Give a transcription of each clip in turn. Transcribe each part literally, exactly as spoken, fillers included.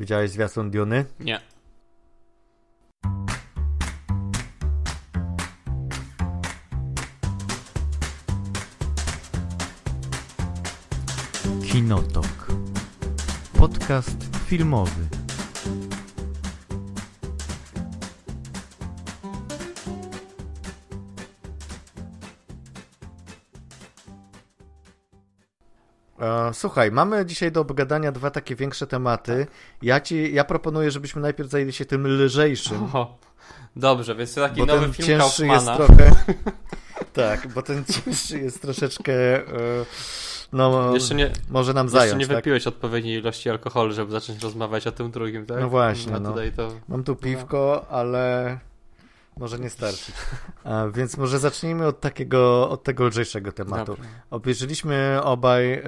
Widziałeś zwiastun Duny? Nie. Kinotok. Podcast filmowy. Słuchaj, mamy dzisiaj do obgadania dwa takie większe tematy. Ja ci, ja proponuję, żebyśmy najpierw zajęli się tym lżejszym. O, dobrze, więc to taki nowy film Kaufmana. Trochę, tak, bo ten cięższy jest troszeczkę... No, jeszcze nie, może nam zająć. Jeszcze nie wypiłeś tak? odpowiedniej ilości alkoholu, żeby zacząć rozmawiać o tym drugim, tak? No właśnie. A no. Tutaj to... Mam tu piwko, no. ale może nie starczy. A, więc może zacznijmy od takiego, od tego lżejszego tematu. Dobra. Obejrzeliśmy obaj e,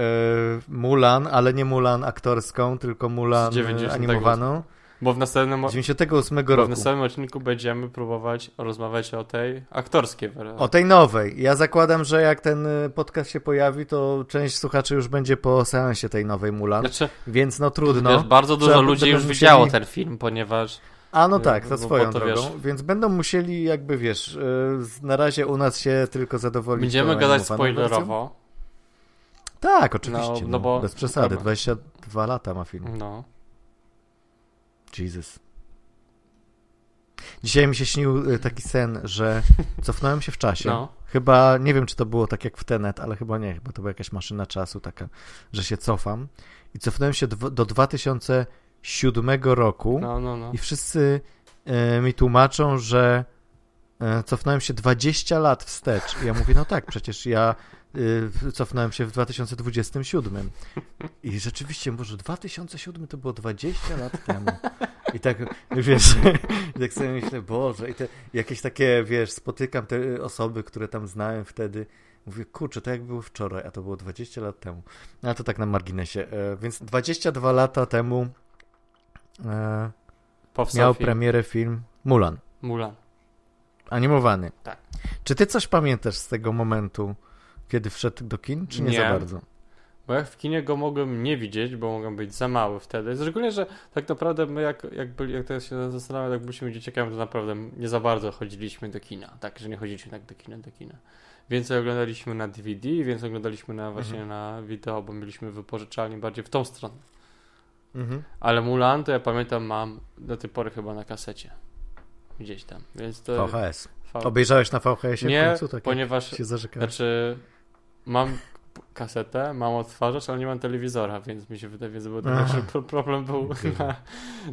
Mulan, ale nie Mulan aktorską, tylko Mulan animowaną. Bo w następnym, dziewięćdziesiątego ósmego roku. W następnym odcinku będziemy próbować rozmawiać o tej aktorskiej wersji. O tej nowej. Ja zakładam, że jak ten podcast się pojawi, to część słuchaczy już będzie po seansie tej nowej Mulan. Znaczy, więc no trudno. Wiesz, bardzo dużo Trzeba ludzi już musieli... widziało ten film, ponieważ... A no tak, za swoją drogą. Wiesz, więc będą musieli jakby, wiesz, na razie u nas się tylko zadowolić. Będziemy gadać spoilerowo. Tak, oczywiście. No, no, no bo... Bez przesady. Dobra. dwadzieścia dwa lata ma film. No. Jesus. Dzisiaj mi się śnił taki sen, że cofnąłem się w czasie. No. Chyba, nie wiem, czy to było tak jak w Tenet, ale chyba nie. Chyba to była jakaś maszyna czasu taka, że się cofam. I cofnąłem się do, do dwa tysiące siódmego roku no, no, no. i wszyscy y, mi tłumaczą, że y, cofnąłem się dwadzieścia lat wstecz. I ja mówię, no tak, przecież ja y, cofnąłem się w dwa tysiące dwudziestym siódmym. I rzeczywiście, może dwa tysiące siódmy to było dwadzieścia lat temu. I tak, wiesz, i tak sobie myślę, Boże, i te jakieś takie, wiesz, spotykam te osoby, które tam znałem wtedy, mówię, kurczę, to jak było wczoraj, a to było dwadzieścia lat temu. A to tak na marginesie. E, więc dwadzieścia dwa lata temu e, miał film. premierę film Mulan. Mulan. Animowany. Tak. Czy ty coś pamiętasz z tego momentu, kiedy wszedł do kin, czy nie, nie. za bardzo? Bo ja w kinie go mogłem nie widzieć, bo mogłem być za mały wtedy. Szczególnie, że tak naprawdę my, jak, jak, byli, jak to się zastanawiam, jak byliśmy dzieciakami, to naprawdę nie za bardzo chodziliśmy do kina. Tak, że nie chodziliśmy tak do kina, do kina. Więcej oglądaliśmy na D V D, więcej oglądaliśmy na właśnie mhm. na wideo, bo mieliśmy wypożyczalni bardziej w tą stronę. Mhm. Ale Mulan to ja pamiętam mam do tej pory chyba na kasecie. Gdzieś tam. Więc to... V H S. V... Obejrzałeś na V H S-ie nie, w końcu? Tak ponieważ... się zarzekałem. Znaczy, mam... kasetę, mam odtwarzacz, ale nie mam telewizora, więc mi się wydaje, że był problem był na,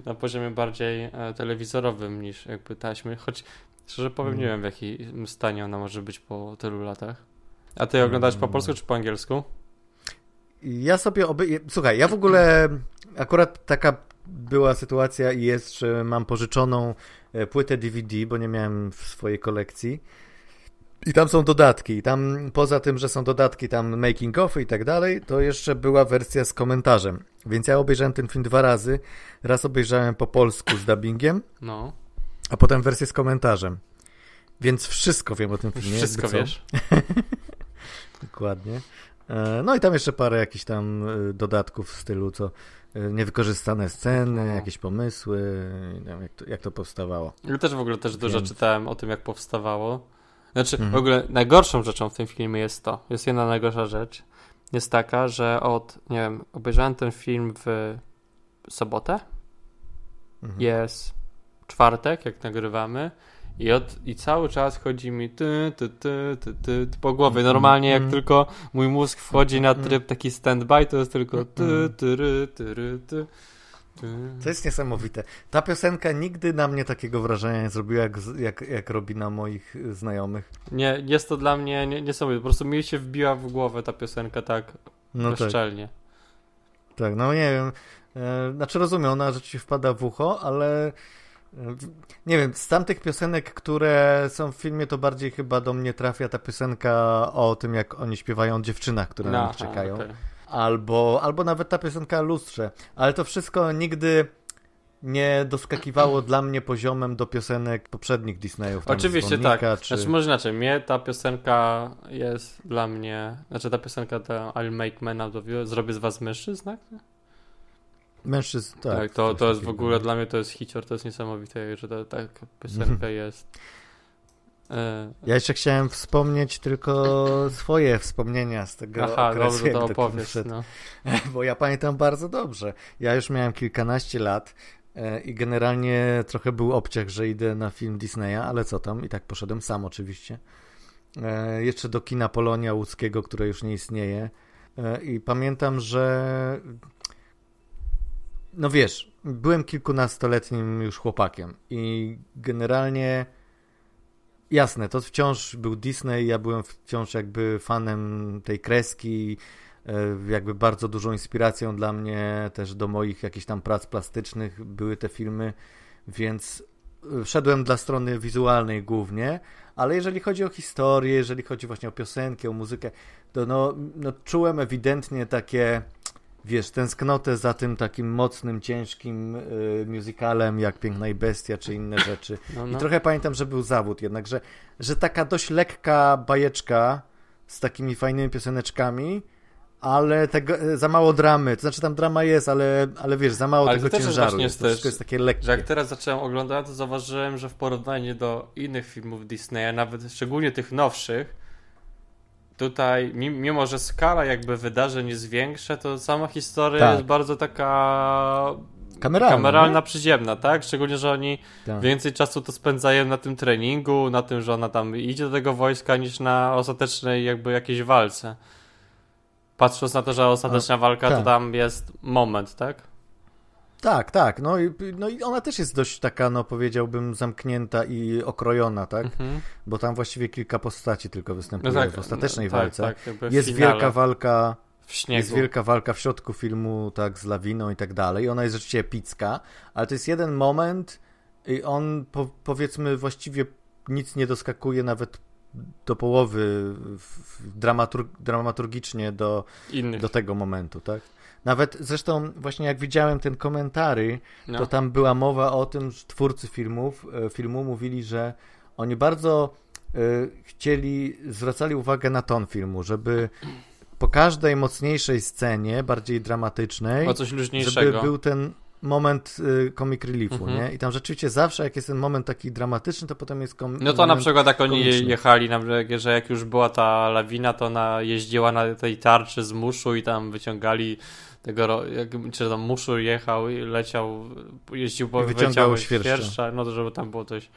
na poziomie bardziej e, telewizorowym niż jakby taśmy, choć szczerze powiem mm. nie wiem w jakim stanie ona może być po tylu latach. A ty oglądasz mm. po polsku czy po angielsku? Ja sobie oby... Słuchaj, ja w ogóle akurat taka była sytuacja i jest, że mam pożyczoną płytę D V D, bo nie miałem w swojej kolekcji. I tam są dodatki. Tam poza tym, że są dodatki tam making of i tak dalej, to jeszcze była wersja z komentarzem. Więc ja obejrzałem ten film dwa razy. Raz obejrzałem po polsku z dubbingiem, no. a potem wersję z komentarzem. Więc wszystko wiem o tym filmie. Wszystko wiesz. Dokładnie. No i tam jeszcze parę jakichś tam dodatków w stylu, co niewykorzystane sceny, no. jakieś pomysły, jak to, jak to powstawało. Ja też w ogóle też dużo Więc... czytałem o tym, jak powstawało. Znaczy, mhm. w ogóle najgorszą rzeczą w tym filmie jest to, jest jedna najgorsza rzecz, jest taka, że od, nie wiem, obejrzałem ten film w sobotę, mhm. jest czwartek, jak nagrywamy i, od, i cały czas chodzi mi ty, ty, ty, ty, ty, ty po głowie. Normalnie jak mhm. tylko mój mózg wchodzi na tryb taki stand-by, to jest tylko ty, ty, ty, ty, ty, ty. To jest niesamowite. Ta piosenka nigdy na mnie takiego wrażenia nie zrobiła, jak, jak, jak robi na moich znajomych. Nie, jest to dla mnie nie, niesamowite. Po prostu mi się wbiła w głowę ta piosenka tak no bezczelnie. Tak. tak, no nie wiem. Znaczy rozumiem, ona rzeczywiście wpada w ucho, ale nie wiem, z tamtych piosenek, które są w filmie, to bardziej chyba do mnie trafia ta piosenka o tym, jak oni śpiewają o dziewczynach, które na nich czekają. Okay. Albo, albo nawet ta piosenka Lustrze, ale to wszystko nigdy nie doskakiwało dla mnie poziomem do piosenek poprzednich Disneyów. Oczywiście tak, czy... znaczy może inaczej, mnie ta piosenka jest dla mnie, znaczy ta piosenka ta I'll make men out of you, zrobię z was mężczyzn, tak? mężczyzn, tak. tak to, to jest w ogóle, tak. Dla mnie to jest hicior, to jest niesamowite, że ta, ta piosenka jest. Ja jeszcze chciałem wspomnieć tylko swoje wspomnienia z tego Aha, okresu, dobrze, to opowiedz, no. Bo ja pamiętam bardzo dobrze. Ja już miałem kilkanaście lat i generalnie trochę był obciach, że idę na film Disneya, ale co tam, i tak poszedłem sam oczywiście. Jeszcze do kina Polonia Łódzkiego, które już nie istnieje. I pamiętam, że no wiesz, byłem kilkunastoletnim już chłopakiem i generalnie jasne, to wciąż był Disney, ja byłem wciąż jakby fanem tej kreski, jakby bardzo dużą inspiracją dla mnie, też do moich jakichś tam prac plastycznych były te filmy, więc szedłem dla strony wizualnej głównie, ale jeżeli chodzi o historię, jeżeli chodzi właśnie o piosenkę, o muzykę, to no, no czułem ewidentnie takie, wiesz, tęsknotę za tym takim mocnym, ciężkim y, musicalem jak Piękna i Bestia czy inne rzeczy. No, no. I trochę pamiętam, że był zawód jednak, że, że taka dość lekka bajeczka z takimi fajnymi pioseneczkami, ale tego, za mało dramy. To znaczy tam drama jest, ale, ale wiesz, za mało ale tego to ciężaru. Też jest to wszystko też, jest takie lekkie. Że jak teraz zacząłem oglądać, to zauważyłem, że w porównaniu do innych filmów Disneya, nawet szczególnie tych nowszych, tutaj, mimo że skala jakby wydarzeń jest większa, to sama historia tak. jest bardzo taka kameralna, kameralna przyziemna, tak? Szczególnie, że oni tak. więcej czasu to spędzają na tym treningu, na tym, że ona tam idzie do tego wojska, niż na ostatecznej jakby jakiejś walce. Patrząc na to, że ostateczna A, walka tak. to tam jest moment, tak? Tak, tak. No i, no i ona też jest dość taka, no powiedziałbym, zamknięta i okrojona, tak? Mhm. Bo tam właściwie kilka postaci tylko występuje no tak, w ostatecznej no, walce. Tak, tak, jest finale. wielka walka w śniegu. Jest wielka walka w środku filmu, tak, z lawiną i tak dalej. Ona jest rzeczywiście epicka, ale to jest jeden moment i on po, powiedzmy właściwie nic nie doskakuje nawet do połowy w, dramatur, dramaturgicznie do, do tego momentu, tak? Nawet zresztą właśnie jak widziałem ten komentary, no. to tam była mowa o tym, że twórcy filmów, filmu mówili, że oni bardzo y, chcieli, zwracali uwagę na ton filmu, żeby po każdej mocniejszej scenie, bardziej dramatycznej, o coś luźniejszego, żeby był ten moment y, comic reliefu, mhm. nie? I tam rzeczywiście zawsze jak jest ten moment taki dramatyczny, to potem jest kom- No to na przykład jak oni komiczny. jechali, na brzeg, że jak już była ta lawina, to ona jeździła na tej tarczy z muszu i tam wyciągali tego, jak, czy tam muszu jechał i leciał, jeździł po wyciągał świerszcza. świerszcza, no to żeby tam było coś.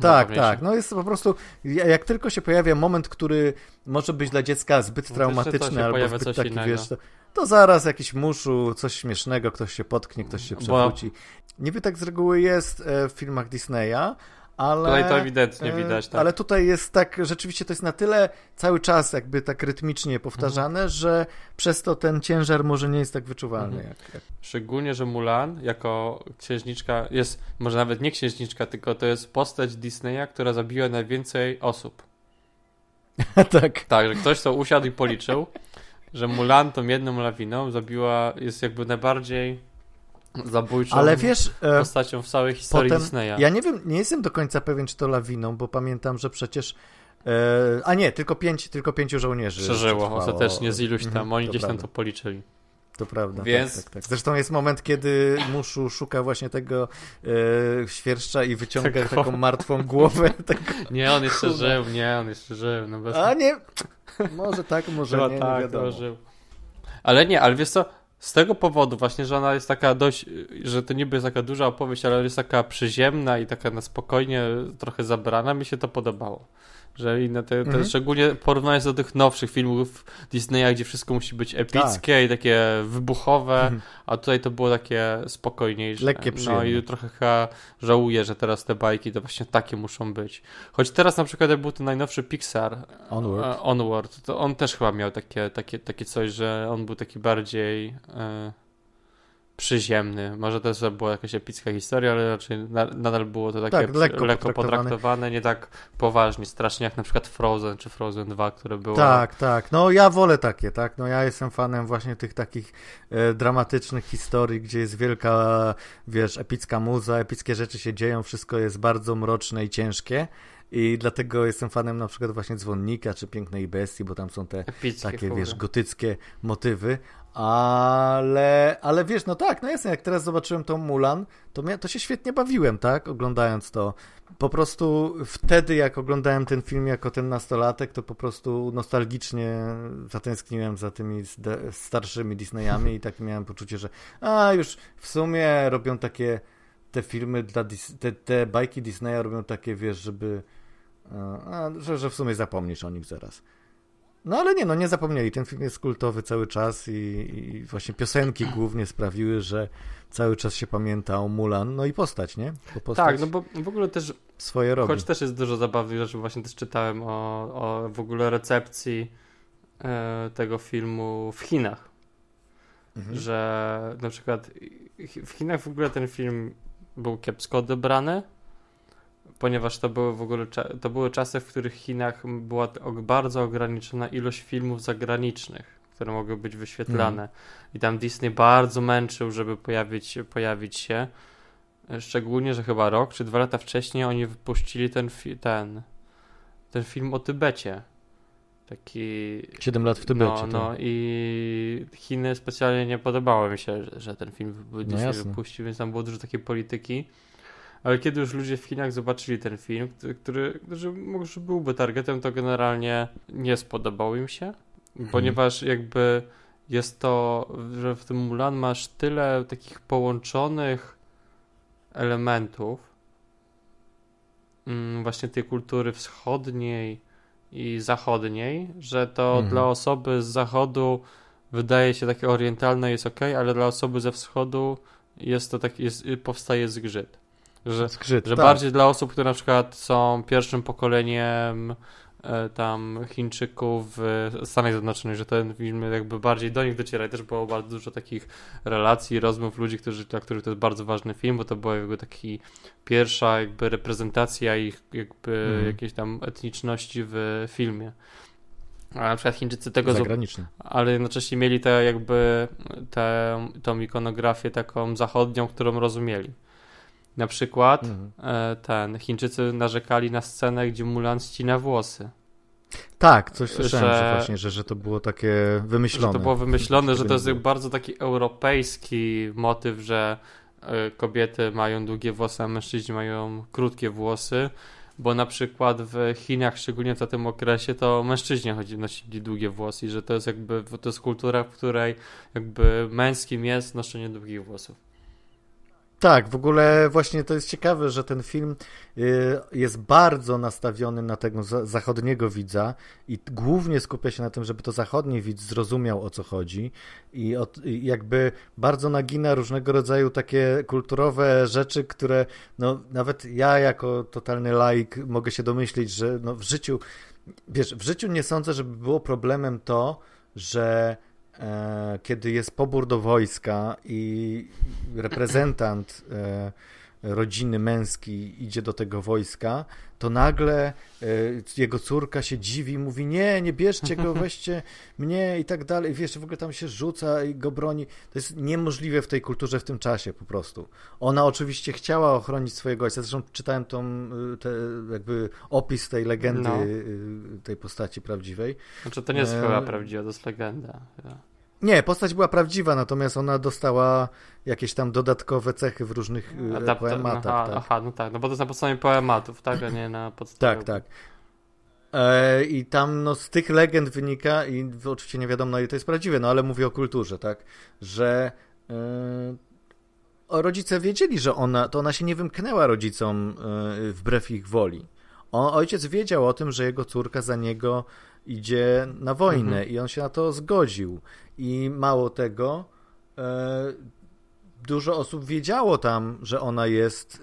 Tak, tak. No jest po prostu, jak tylko się pojawia moment, który może być dla dziecka zbyt traumatyczny albo zbyt taki, innego. wiesz, to, to zaraz jakiś muszu, coś śmiesznego, ktoś się potknie, ktoś się przewróci. Bo... Niby tak z reguły jest w filmach Disneya, ale... Tutaj to ewidentnie widać, tak. Ale tutaj jest tak, rzeczywiście to jest na tyle cały czas jakby tak rytmicznie powtarzane, mhm. że przez to ten ciężar może nie jest tak wyczuwalny. Mhm. Jak, jak... Szczególnie, że Mulan jako księżniczka jest, może nawet nie księżniczka, tylko to jest postać Disneya, która zabiła najwięcej osób. tak. Tak, że ktoś to usiadł i policzył, że Mulan tą jedną lawiną zabiła, jest jakby najbardziej... zabójczą ale wiesz, postacią w całej historii potem, Disneya. Ja nie wiem, nie jestem do końca pewien, czy to lawiną, bo pamiętam, że przecież e, a nie, tylko, pięć, tylko pięciu żołnierzy przeżyło ostatecznie z iluś tam, mhm, oni gdzieś prawda. tam to policzyli. To prawda, więc... tak, tak, tak. Zresztą jest moment, kiedy Muszu szuka właśnie tego e, świerszcza i wyciąga Tego... taką martwą głowę. Taką... Nie, on jeszcze żył, nie, on jeszcze żył. No bez... A nie, może tak, może no, nie, tak, nie wiadomo. Żył. Ale nie, ale wiesz co, z tego powodu właśnie, że ona jest taka dość, że to niby jest taka duża opowieść, ale jest taka przyziemna i taka na spokojnie trochę zabrana, mi się to podobało. Że i na te, te mm-hmm. szczególnie porównując do tych nowszych filmów Disneya, gdzie wszystko musi być epickie tak. i takie wybuchowe, mm-hmm. a tutaj to było takie spokojniejsze. Lekkie przyjemne. No i trochę chyba żałuję, że teraz te bajki to właśnie takie muszą być. Choć teraz na przykład jak był ten najnowszy Pixar Onward, Onward to on też chyba miał takie, takie, takie coś, że on był taki bardziej e, przyziemny. Może też była jakaś epicka historia, ale raczej na, nadal było to takie tak, lekko, lekko potraktowane, nie tak poważnie, strasznie jak na przykład Frozen czy Frozen dwa, które było... Tak, tak. No ja wolę takie, tak. No ja jestem fanem właśnie tych takich e, dramatycznych historii, gdzie jest wielka, wiesz, epicka muza, epickie rzeczy się dzieją, wszystko jest bardzo mroczne i ciężkie i dlatego jestem fanem na przykład właśnie Dzwonnika czy Pięknej Bestii, bo tam są te epickie, takie, chłopie. wiesz, gotyckie motywy. Ale, ale wiesz, no tak, no jasne, jak teraz zobaczyłem tą Mulan, to, mia, to się świetnie bawiłem, tak, oglądając to. Po prostu wtedy, jak oglądałem ten film jako ten nastolatek, to po prostu nostalgicznie zatęskniłem za tymi starszymi Disneyami i tak miałem poczucie, że a, już w sumie robią takie, te filmy, dla Dis- te, te bajki Disneya robią takie, wiesz, żeby, a, że, że w sumie zapomnisz o nich zaraz. No ale nie, no nie zapomnieli. Ten film jest kultowy cały czas i, i właśnie piosenki głównie sprawiły, że cały czas się pamięta o Mulan. No i postać, nie? Bo postać tak, no bo w ogóle też swoje robi. Choć też jest dużo zabawnych rzeczy, właśnie też czytałem o, o w ogóle recepcji e, tego filmu w Chinach. Mhm. Że na przykład w Chinach w ogóle ten film był kiepsko odebrany, ponieważ to były w ogóle to były czasy, w których w Chinach była bardzo ograniczona ilość filmów zagranicznych, które mogły być wyświetlane. Mm. I tam Disney bardzo męczył, żeby pojawić, pojawić się. Szczególnie, że chyba rok czy dwa lata wcześniej oni wypuścili ten, fi- ten, ten film o Tybecie. Taki... Siedem lat w Tybecie. No, no i Chiny specjalnie nie podobało mi się, że, że ten film Disney no wypuścił, więc tam było dużo takiej polityki. Ale kiedy już ludzie w Chinach zobaczyli ten film, który, który może byłby targetem, to generalnie nie spodobał im się, mhm. ponieważ jakby jest to, że w tym Mulan masz tyle takich połączonych elementów właśnie tej kultury wschodniej i zachodniej, że to mhm. dla osoby z zachodu wydaje się takie orientalne, jest okej, okay, ale dla osoby ze wschodu jest to taki, jest, powstaje zgrzyt. Że, Skrzyt, że tak. Bardziej dla osób, które na przykład są pierwszym pokoleniem e, tam Chińczyków w Stanach Zjednoczonych, że ten film jakby bardziej do nich dociera. I też było bardzo dużo takich relacji, rozmów ludzi, którzy, dla których to jest bardzo ważny film, bo to była jakby taki pierwsza jakby reprezentacja ich jakby hmm. jakiejś tam etniczności w filmie. A na przykład Chińczycy tego... Zagraniczne. Zo- ale jednocześnie mieli te jakby te, tą ikonografię taką zachodnią, którą rozumieli. Na przykład mhm. ten Chińczycy narzekali na scenę, gdzie Mulan ścina włosy. Tak, coś słyszałem, że, że właśnie, że, że to było takie wymyślone. Że to było wymyślone, że to jest bardzo taki europejski motyw, że kobiety mają długie włosy, a mężczyźni mają krótkie włosy, bo na przykład w Chinach, szczególnie w tym okresie, to mężczyźni nosili długie włosy i że to jest jakby, to jest kultura, w której jakby męskim jest noszenie długich włosów. Tak, w ogóle właśnie to jest ciekawe, że ten film jest bardzo nastawiony na tego zachodniego widza i głównie skupia się na tym, żeby to zachodni widz zrozumiał, o co chodzi i jakby bardzo nagina różnego rodzaju takie kulturowe rzeczy, które no, nawet ja jako totalny laik mogę się domyślić, że no, w życiu, wiesz, w życiu nie sądzę, żeby było problemem to, że kiedy jest pobór do wojska i reprezentant rodziny męskiej idzie do tego wojska, to nagle jego córka się dziwi i mówi, nie, nie bierzcie go, weźcie mnie i tak dalej. Wiesz, w ogóle tam się rzuca i go broni. To jest niemożliwe w tej kulturze w tym czasie po prostu. Ona oczywiście chciała ochronić swojego ojca. Zresztą czytałem tą, te, jakby opis tej legendy, no. tej postaci prawdziwej. Znaczy to nie jest chyba prawdziwa, to jest legenda. Ja. Nie, postać była prawdziwa, natomiast ona dostała jakieś tam dodatkowe cechy w różnych Adapta- poematach. Aha, tak. aha, no tak, no bo to jest na podstawie poematów, tak, a nie na podstawie... Tak, tak. E, I tam no, z tych legend wynika, i oczywiście nie wiadomo, ile to jest prawdziwe, no ale mówię o kulturze, tak, że e, o rodzice wiedzieli, że ona, to ona się nie wymknęła rodzicom e, wbrew ich woli. O, ojciec wiedział o tym, że jego córka za niego idzie na wojnę mhm. i on się na to zgodził. I mało tego, e, dużo osób wiedziało tam, że ona jest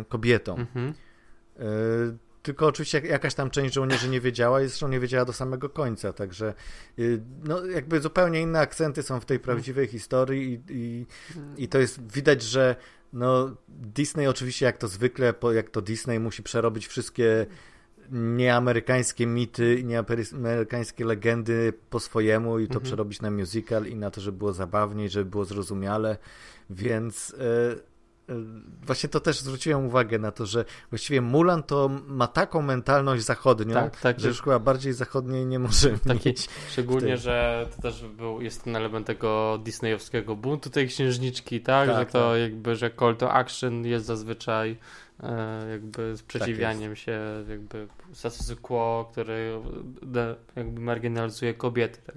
e, kobietą. Mhm. E, tylko oczywiście jakaś tam część żołnierzy nie wiedziała i zresztą nie wiedziała do samego końca. Także e, no, jakby zupełnie inne akcenty są w tej prawdziwej mhm. historii i, i, i to jest widać, że no, Disney oczywiście jak to zwykle, jak to Disney musi przerobić wszystkie nieamerykańskie mity, nieamerykańskie legendy po swojemu i to mhm. przerobić na musical i na to, żeby było zabawniej, żeby było zrozumiale, więc właśnie to też zwróciłem uwagę na to, że właściwie Mulan to ma taką mentalność zachodnią, tak, tak, że już chyba bardziej zachodniej nie może taki, mieć. Szczególnie, że to też był, jest ten element tego disneyowskiego buntu tej księżniczki, tak, tak że to tak. jakby, że call to action jest zazwyczaj jakby sprzeciwianiem tak się jakby status quo, który jakby marginalizuje kobiety, tak.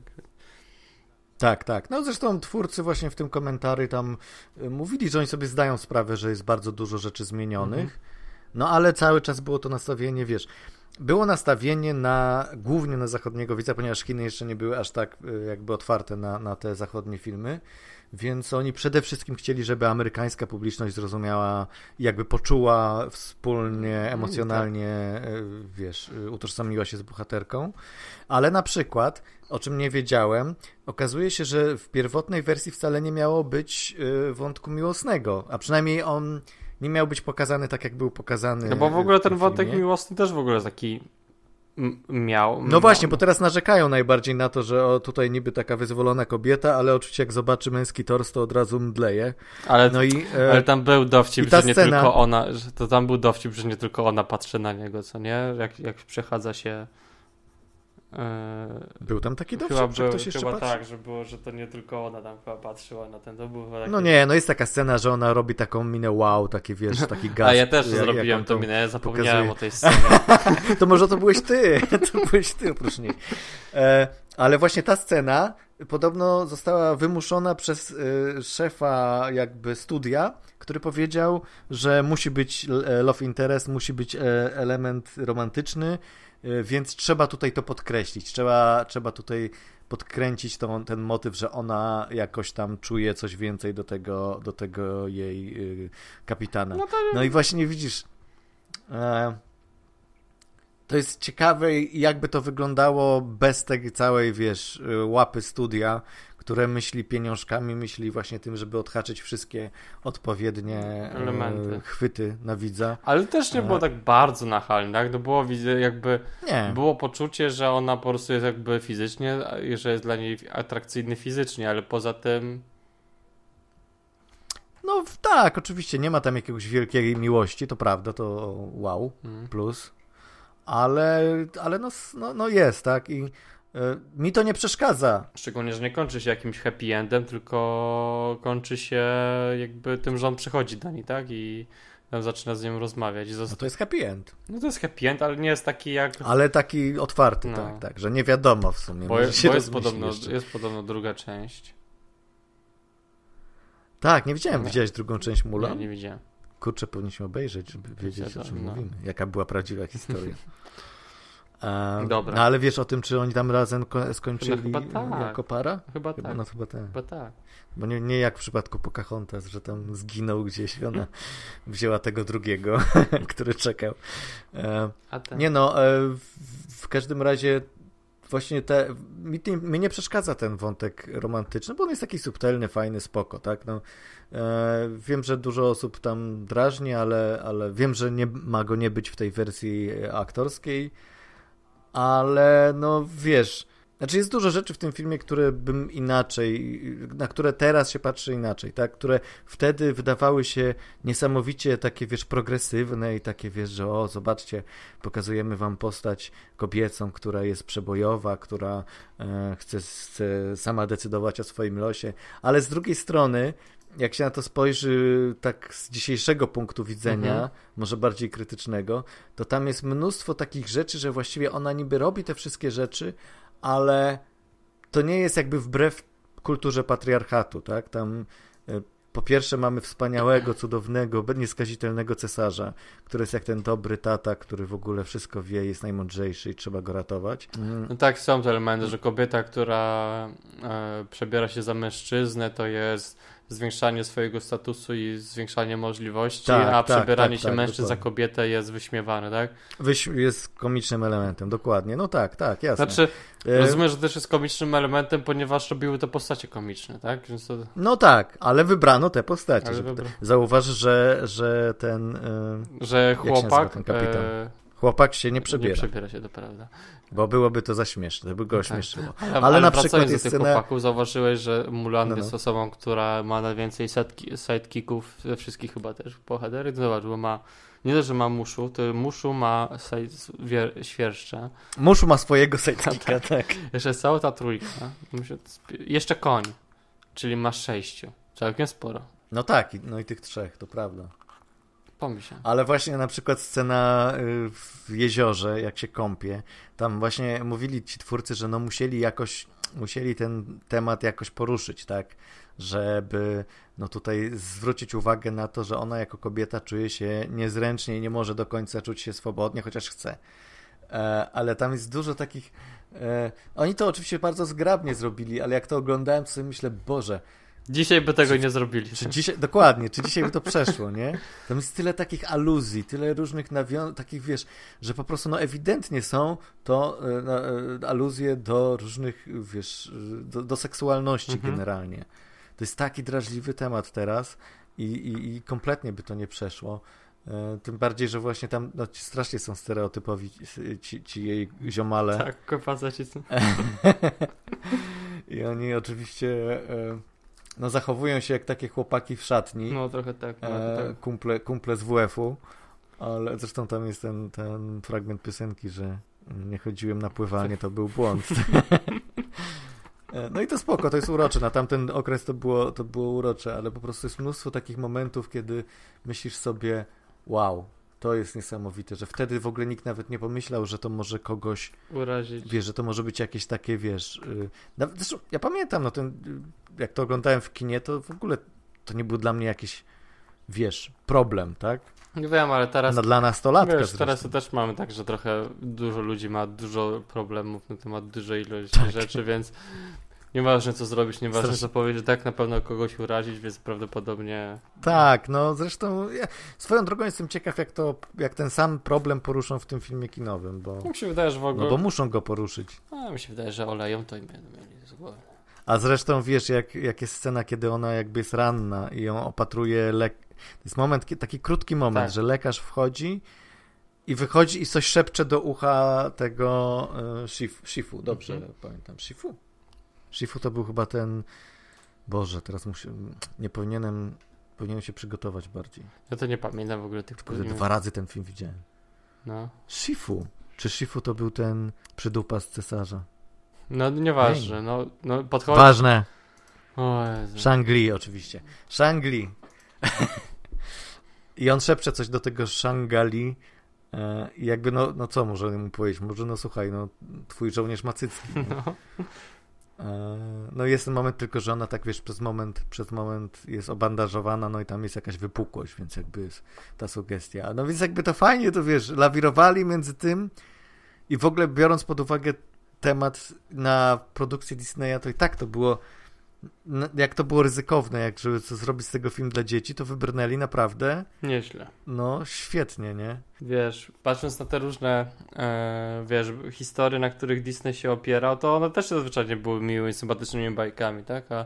Tak, tak. No zresztą twórcy właśnie w tym komentarzu tam mówili, że oni sobie zdają sprawę, że jest bardzo dużo rzeczy zmienionych, mm-hmm. no ale cały czas było to nastawienie, wiesz, było nastawienie na, głównie na zachodniego widza, ponieważ Chiny jeszcze nie były aż tak jakby otwarte na, na te zachodnie filmy, więc oni przede wszystkim chcieli, żeby amerykańska publiczność zrozumiała, jakby poczuła wspólnie, emocjonalnie, wiesz, utożsamiła się z bohaterką, ale na przykład, o czym nie wiedziałem, okazuje się, że w pierwotnej wersji wcale nie miało być wątku miłosnego, a przynajmniej on nie miał być pokazany tak, jak był pokazany. No bo w ogóle w ten wątek filmie miłosny też w ogóle taki m- miał. M- no właśnie, bo teraz narzekają najbardziej na to, że o, tutaj niby taka wyzwolona kobieta, ale oczywiście jak zobaczy męski tors, to od razu mdleje. Ale, no i, e, ale tam był dowcip, że nie scena... tylko ona, że to tam był dowcip, że nie tylko ona patrzy na niego, co nie? Jak, jak przechadza się... Był tam taki dowcip, chyba że był, ktoś jeszcze patrzy? Tak, że było, że to nie tylko ona tam chyba patrzyła na ten, to był taki... No nie, no jest taka scena, że ona robi taką minę wow, taki wiesz, taki gaz. A ja też jak, zrobiłem tą minę, ja zapomniałem pokazuje. o tej scenie. To może to byłeś ty, to byłeś ty oprócz niej. E, ale właśnie ta scena podobno została wymuszona przez y, szefa jakby studia, który powiedział, że musi być love interest, musi być element romantyczny, więc trzeba tutaj to podkreślić, trzeba, trzeba tutaj podkręcić tą, ten motyw, że ona jakoś tam czuje coś więcej do tego, do tego jej yy, kapitana. No, to... no i właśnie widzisz, e, to jest ciekawe, jakby to wyglądało bez tej całej, wiesz, łapy studia, które myśli pieniążkami, myśli właśnie tym, żeby odhaczyć wszystkie odpowiednie elementy, chwyty na widza. Ale też nie było tak bardzo nachalne, tak? No było jakby nie. było poczucie, że ona po prostu jest jakby fizycznie, że jest dla niej atrakcyjny fizycznie, ale poza tym... No tak, oczywiście nie ma tam jakiegoś wielkiej miłości, to prawda, to wow, hmm. plus, ale, ale no, no, no jest, tak? I mi to nie przeszkadza. Szczególnie, że nie kończy się jakimś happy endem, tylko kończy się jakby tym, że on przychodzi do niej, tak? I tam zaczyna z nią rozmawiać. I zosta- no to jest happy end. No to jest happy end, ale nie jest taki jak... Ale taki otwarty, no. tak, tak, że nie wiadomo w sumie. Bo, jest, bo jest, podobno, jest podobno druga część. Tak, nie widziałem. No. Widziałeś drugą część Mulan? Nie, nie widziałem. Kurczę, powinniśmy obejrzeć, żeby wiedzieć, Wiecie, o czym no. mówimy. Jaka była prawdziwa historia. Dobra. No ale wiesz o tym, czy oni tam razem skończyli no, chyba tak. jako para? Chyba, chyba tak. No, chyba tak. Chyba tak. Bo nie, nie jak w przypadku Pocahontas, że tam zginął gdzieś, ona wzięła tego drugiego, który czekał. Ten... Nie no, w każdym razie właśnie te, mi, mi nie przeszkadza ten wątek romantyczny, bo on jest taki subtelny, fajny, spoko, tak? No, e, wiem, że dużo osób tam drażni, ale, ale wiem, że nie ma go nie być w tej wersji aktorskiej. Ale no wiesz, znaczy jest dużo rzeczy w tym filmie, które bym inaczej, na które teraz się patrzy inaczej, tak, które wtedy wydawały się niesamowicie takie, wiesz, progresywne i takie, wiesz, że o, zobaczcie, pokazujemy wam postać kobiecą, która jest przebojowa, która e, chce, chce sama decydować o swoim losie, ale z drugiej strony, jak się na to spojrzy tak z dzisiejszego punktu widzenia, mhm. może bardziej krytycznego, to tam jest mnóstwo takich rzeczy, że właściwie ona niby robi te wszystkie rzeczy, ale to nie jest jakby wbrew kulturze patriarchatu, tak? Tam po pierwsze mamy wspaniałego, cudownego, nieskazitelnego cesarza, który jest jak ten dobry tata, który w ogóle wszystko wie, jest najmądrzejszy i trzeba go ratować. Mhm. No tak, są te elementy, że kobieta, która e, przebiera się za mężczyznę, to jest zwiększanie swojego statusu i zwiększanie możliwości, tak, a tak, przebieranie tak, się tak, mężczyzn dokładnie. za kobietę jest wyśmiewane, tak? Wyś- jest komicznym elementem, dokładnie. No tak, tak, jasne. Znaczy, rozumiem, że też jest komicznym elementem, ponieważ robiły te postacie komiczne, tak? Więc to... No tak, ale wybrano te postacie. Ale żeby wybra... te... Zauważ, że, że ten... Yy... Że chłopak... Ten kapitan? Chłopak się nie przebiera. Nie przebiera się, to prawda. Bo byłoby to za śmieszne, by go no ośmieszyło. Tak. Ale, ale na przykład jest scena... chłopaków zauważyłeś, że Mulan no, no. jest osobą, która ma najwięcej sidekicków ze wszystkich chyba też bohaterów. Zobacz, bo ma... Nie to, że ma muszu, to muszu ma side... świerszcze. Muszu ma swojego sidekicka, tak. tak. Jeszcze cała ta trójka. Jeszcze koń, czyli ma sześciu. Całkiem sporo. No tak, no i tych trzech, to prawda. Pomyśl. Ale właśnie na przykład scena w jeziorze, jak się kąpie, tam właśnie mówili ci twórcy, że no musieli jakoś, musieli ten temat jakoś poruszyć, tak, żeby no tutaj zwrócić uwagę na to, że ona jako kobieta czuje się niezręcznie i nie może do końca czuć się swobodnie, chociaż chce. Ale tam jest dużo takich... Oni to oczywiście bardzo zgrabnie zrobili, ale jak to oglądałem, to sobie myślę, Boże, dzisiaj by tego czy, nie zrobili. Czy dzisiaj, dokładnie, czy dzisiaj by to przeszło, nie? Tam jest tyle takich aluzji, tyle różnych nawiązań, takich wiesz, że po prostu no ewidentnie są to e, e, aluzje do różnych, wiesz, do, do seksualności mhm. generalnie. To jest taki drażliwy temat teraz i, i, i kompletnie by to nie przeszło. E, tym bardziej, że właśnie tam no, strasznie są stereotypowi ci, ci jej ziomale. Tak, kopasa ci są. I oni oczywiście... E, No zachowują się jak takie chłopaki w szatni. No trochę tak. No, tak. Kumple, kumple z W F u. Ale zresztą tam jest ten, ten fragment piosenki, że nie chodziłem na pływanie, to był błąd. No i to spoko, to jest urocze. Na tamten okres to było, to było urocze, ale po prostu jest mnóstwo takich momentów, kiedy myślisz sobie, wow, to jest niesamowite, że wtedy w ogóle nikt nawet nie pomyślał, że to może kogoś urazić. Wiesz, że to może być jakieś takie, wiesz... Yy, nawet, zresztą ja pamiętam, no ten, jak to oglądałem w kinie, to w ogóle to nie był dla mnie jakiś, wiesz, problem, tak? Nie wiem, ale teraz... No, dla nastolatka wiesz, teraz to też mamy tak, że trochę dużo ludzi ma dużo problemów na temat dużej ilości tak. rzeczy, więc nieważne co zrobić, nieważne Strasz... co powiedzieć, tak na pewno kogoś urazić, więc prawdopodobnie... Tak, no zresztą ja swoją drogą jestem ciekaw, jak to, jak ten sam problem poruszą w tym filmie kinowym, bo... Mi się wydaje, że w ogóle... No bo muszą go poruszyć. A mi się wydaje, że oleją to i będą mieli z głowy. A zresztą wiesz, jak, jak jest scena, kiedy ona jakby jest ranna i ją opatruje lek... To jest moment, taki krótki moment, tak. że lekarz wchodzi i wychodzi i coś szepcze do ucha tego y, Shifu, Shifu, dobrze mhm. pamiętam, Shifu? Shifu to był chyba ten... Boże, teraz muszę... nie powinienem... Powinienem się przygotować bardziej. Ja to nie pamiętam w ogóle tych... Tylko dwa razy ten film widziałem. No. Shifu. Czy Shifu to był ten przydupas cesarza? No nieważne. No, no podchodzi... Ważne. O Jezu. Shangli oczywiście. Shangli. I on szepcze coś do tego Shangali. I jakby no, no co może mu powiedzieć? Może no słuchaj, no twój żołnierz ma cycki. No. No jest ten moment tylko, że ona tak wiesz przez moment, przez moment jest obandażowana, no i tam jest jakaś wypukłość, więc jakby jest ta sugestia. No więc jakby to fajnie, to wiesz, lawirowali między tym i w ogóle biorąc pod uwagę temat na produkcję Disneya, to i tak to było, jak to było ryzykowne, jak żeby co zrobić z tego film dla dzieci, to wybrnęli naprawdę. Nieźle. No świetnie, nie? Wiesz, patrząc na te różne e, wiesz, historie, na których Disney się opierał, to one też zazwyczaj były miłymi, sympatycznymi bajkami, tak? A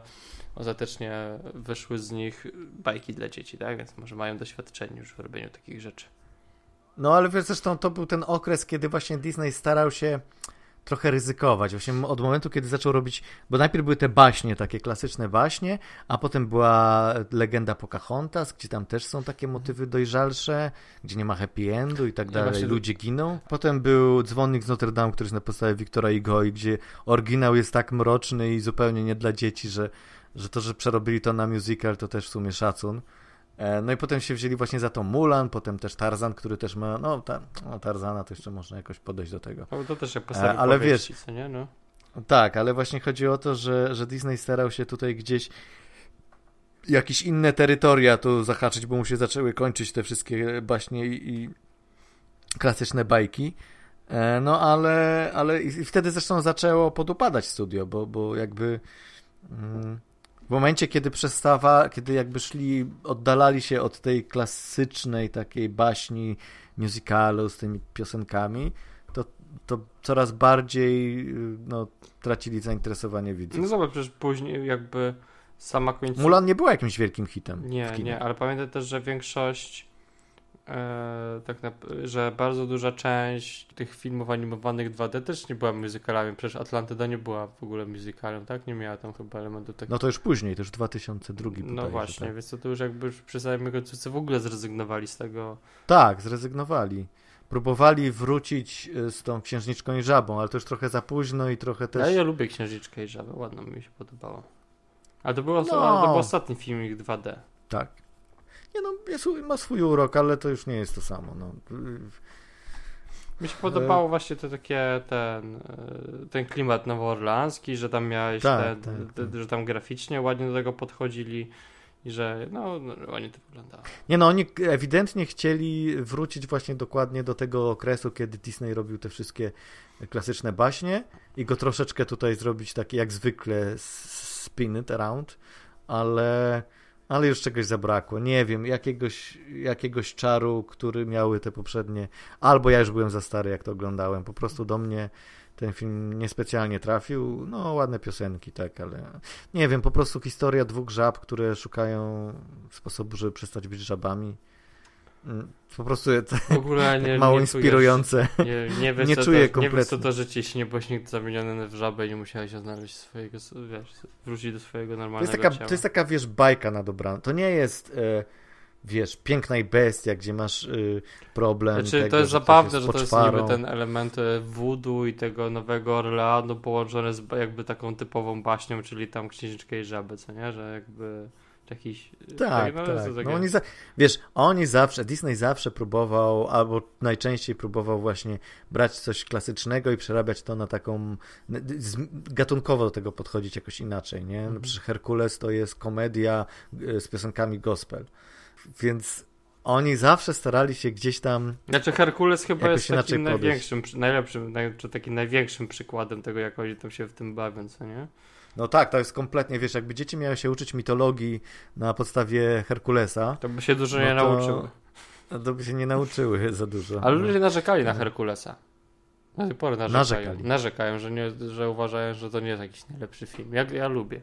ostatecznie wyszły z nich bajki dla dzieci, tak? Więc może mają doświadczenie już w robieniu takich rzeczy. No ale wiesz, zresztą to był ten okres, kiedy właśnie Disney starał się trochę ryzykować. Właśnie od momentu, kiedy zaczął robić, bo najpierw były te baśnie, takie klasyczne baśnie, a potem była legenda Pocahontas, gdzie tam też są takie motywy dojrzalsze, gdzie nie ma happy endu i tak dalej, ja ludzie giną. Potem był Dzwonnik z Notre Dame, który jest na podstawie Wiktora Igoi, gdzie oryginał jest tak mroczny i zupełnie nie dla dzieci, że, że to, że przerobili to na musical, to też w sumie szacun. No i potem się wzięli właśnie za to Mulan, potem też Tarzan, który też ma, no, ta, no Tarzana to jeszcze można jakoś podejść do tego. No, to też jak postawili ale wiesz, co nie? No. Tak, ale właśnie chodzi o to, że, że Disney starał się tutaj gdzieś jakieś inne terytoria tu zahaczyć, bo mu się zaczęły kończyć te wszystkie baśnie i, i klasyczne bajki. No ale, ale i wtedy zresztą zaczęło podupadać studio, bo, bo jakby... Mm, w momencie, kiedy przestawa, kiedy jakby szli, oddalali się od tej klasycznej takiej baśni musicalu z tymi piosenkami, to, to coraz bardziej no, tracili zainteresowanie widzów. No zobacz, przecież później jakby sama końcówka... Mulan nie była jakimś wielkim hitem. Nie, nie, ale pamiętaj też, że większość e, tak na, że bardzo duża część tych filmów animowanych dwa D też nie była muzykalami. Przecież Atlantyda nie była w ogóle muzykalem, tak? Nie miała tam chyba elementu takiego. No to już później, to już dwa tysiące drugi. No właśnie, tak. Więc to, to już jakby przy samym końcu w ogóle zrezygnowali z tego. Tak, zrezygnowali. Próbowali wrócić z tą Księżniczką i Żabą, ale to już trochę za późno i trochę też... Ja, ja lubię Księżniczkę i Żabę, ładno mi się podobało. A to, było, no. to był ostatni filmik dwa D. Tak. Nie no, jest, ma swój urok, ale to już nie jest to samo. No. Mi się podobało e... właśnie to takie ten, ten klimat nowoorleanski, że tam miałeś tak, te, tak, te, tak. że tam graficznie ładnie do tego podchodzili. I że no, no oni to wyglądało. Nie no, oni ewidentnie chcieli wrócić właśnie dokładnie do tego okresu, kiedy Disney robił te wszystkie klasyczne baśnie i go troszeczkę tutaj zrobić takie jak zwykle spin it around, ale, ale już czegoś zabrakło. Nie wiem, jakiegoś, jakiegoś czaru, który miały te poprzednie, albo ja już byłem za stary, jak to oglądałem, po prostu do mnie ten film niespecjalnie trafił, no ładne piosenki, tak, ale nie wiem, po prostu historia dwóch żab, które szukają sposobu, żeby przestać być żabami. Po prostu jest w ogóle nie, mało nie inspirujące. Czujesz, nie nie, wiesz, nie czuję to, kompletnie. Nie wiesz, co to, że ci śniebośnik zamieniony w żabę i nie musiałeś znaleźć swojego, wiesz, wrócić do swojego normalnego to jest taka, ciała. To jest taka, wiesz, bajka na dobranoc. To nie jest... E, wiesz, Piękna i Bestia, gdzie masz y, problem. Znaczy, tego, to jest zabawne, że to jest niby ten element voodoo i tego Nowego Orleanu połączone z jakby taką typową baśnią, czyli tam Księżniczkę i Żabę, co nie? Że jakby jakiś... Tak, tak. tak. No oni za... Wiesz, oni zawsze, Disney zawsze próbował, albo najczęściej próbował właśnie brać coś klasycznego i przerabiać to na taką... gatunkowo do tego podchodzić jakoś inaczej, nie? No przecież Herkules to jest komedia z piosenkami gospel. Więc oni zawsze starali się gdzieś tam... Znaczy Herkules chyba jest takim największym, najlepszym, najlepszym, takim największym przykładem tego, jak oni tam się w tym bawią, co nie? No tak, to jest kompletnie, wiesz, jakby dzieci miały się uczyć mitologii na podstawie Herkulesa... To by się dużo no nie to, nauczyły. To by się nie nauczyły za dużo. Ale ludzie narzekali na Herkulesa. Do tej pory narzekają. Narzekali. Narzekają, że, nie, że uważają, że to nie jest jakiś najlepszy film. Ja, ja lubię.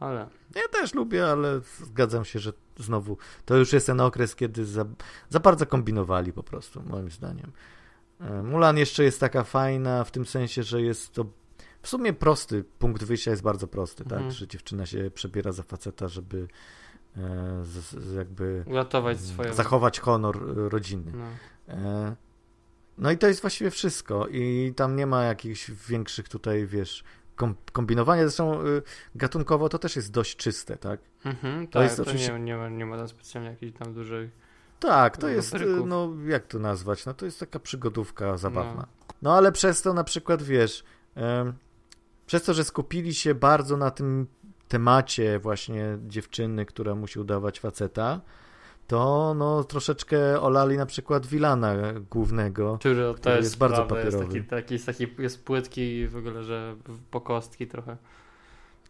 Ale... Ja też lubię, ale zgadzam się, że znowu to już jest ten okres, kiedy za, za bardzo kombinowali po prostu, moim zdaniem. Mulan jeszcze jest taka fajna w tym sensie, że jest to w sumie prosty, punkt wyjścia jest bardzo prosty, mhm. tak, że dziewczyna się przebiera za faceta, żeby e, z, z, jakby uratować swoją... zachować honor rodziny. No. E, no i to jest właściwie wszystko i tam nie ma jakichś większych tutaj, wiesz... kombinowanie, zresztą y, gatunkowo to też jest dość czyste, tak? Mm-hmm, to tak, jest to oczywiście... nie, nie, ma, nie ma tam specjalnie jakichś tam dużych... Tak, to jest, papryków. No jak to nazwać, no to jest taka przygodówka zabawna. No, no ale przez to na przykład, wiesz, y, przez to, że skupili się bardzo na tym temacie właśnie dziewczyny, która musi udawać faceta, to no troszeczkę olali na przykład Wilana głównego, który jest, jest bardzo papierowy. Jest, taki, taki, jest, taki, jest płytki i w ogóle, że po kostki trochę.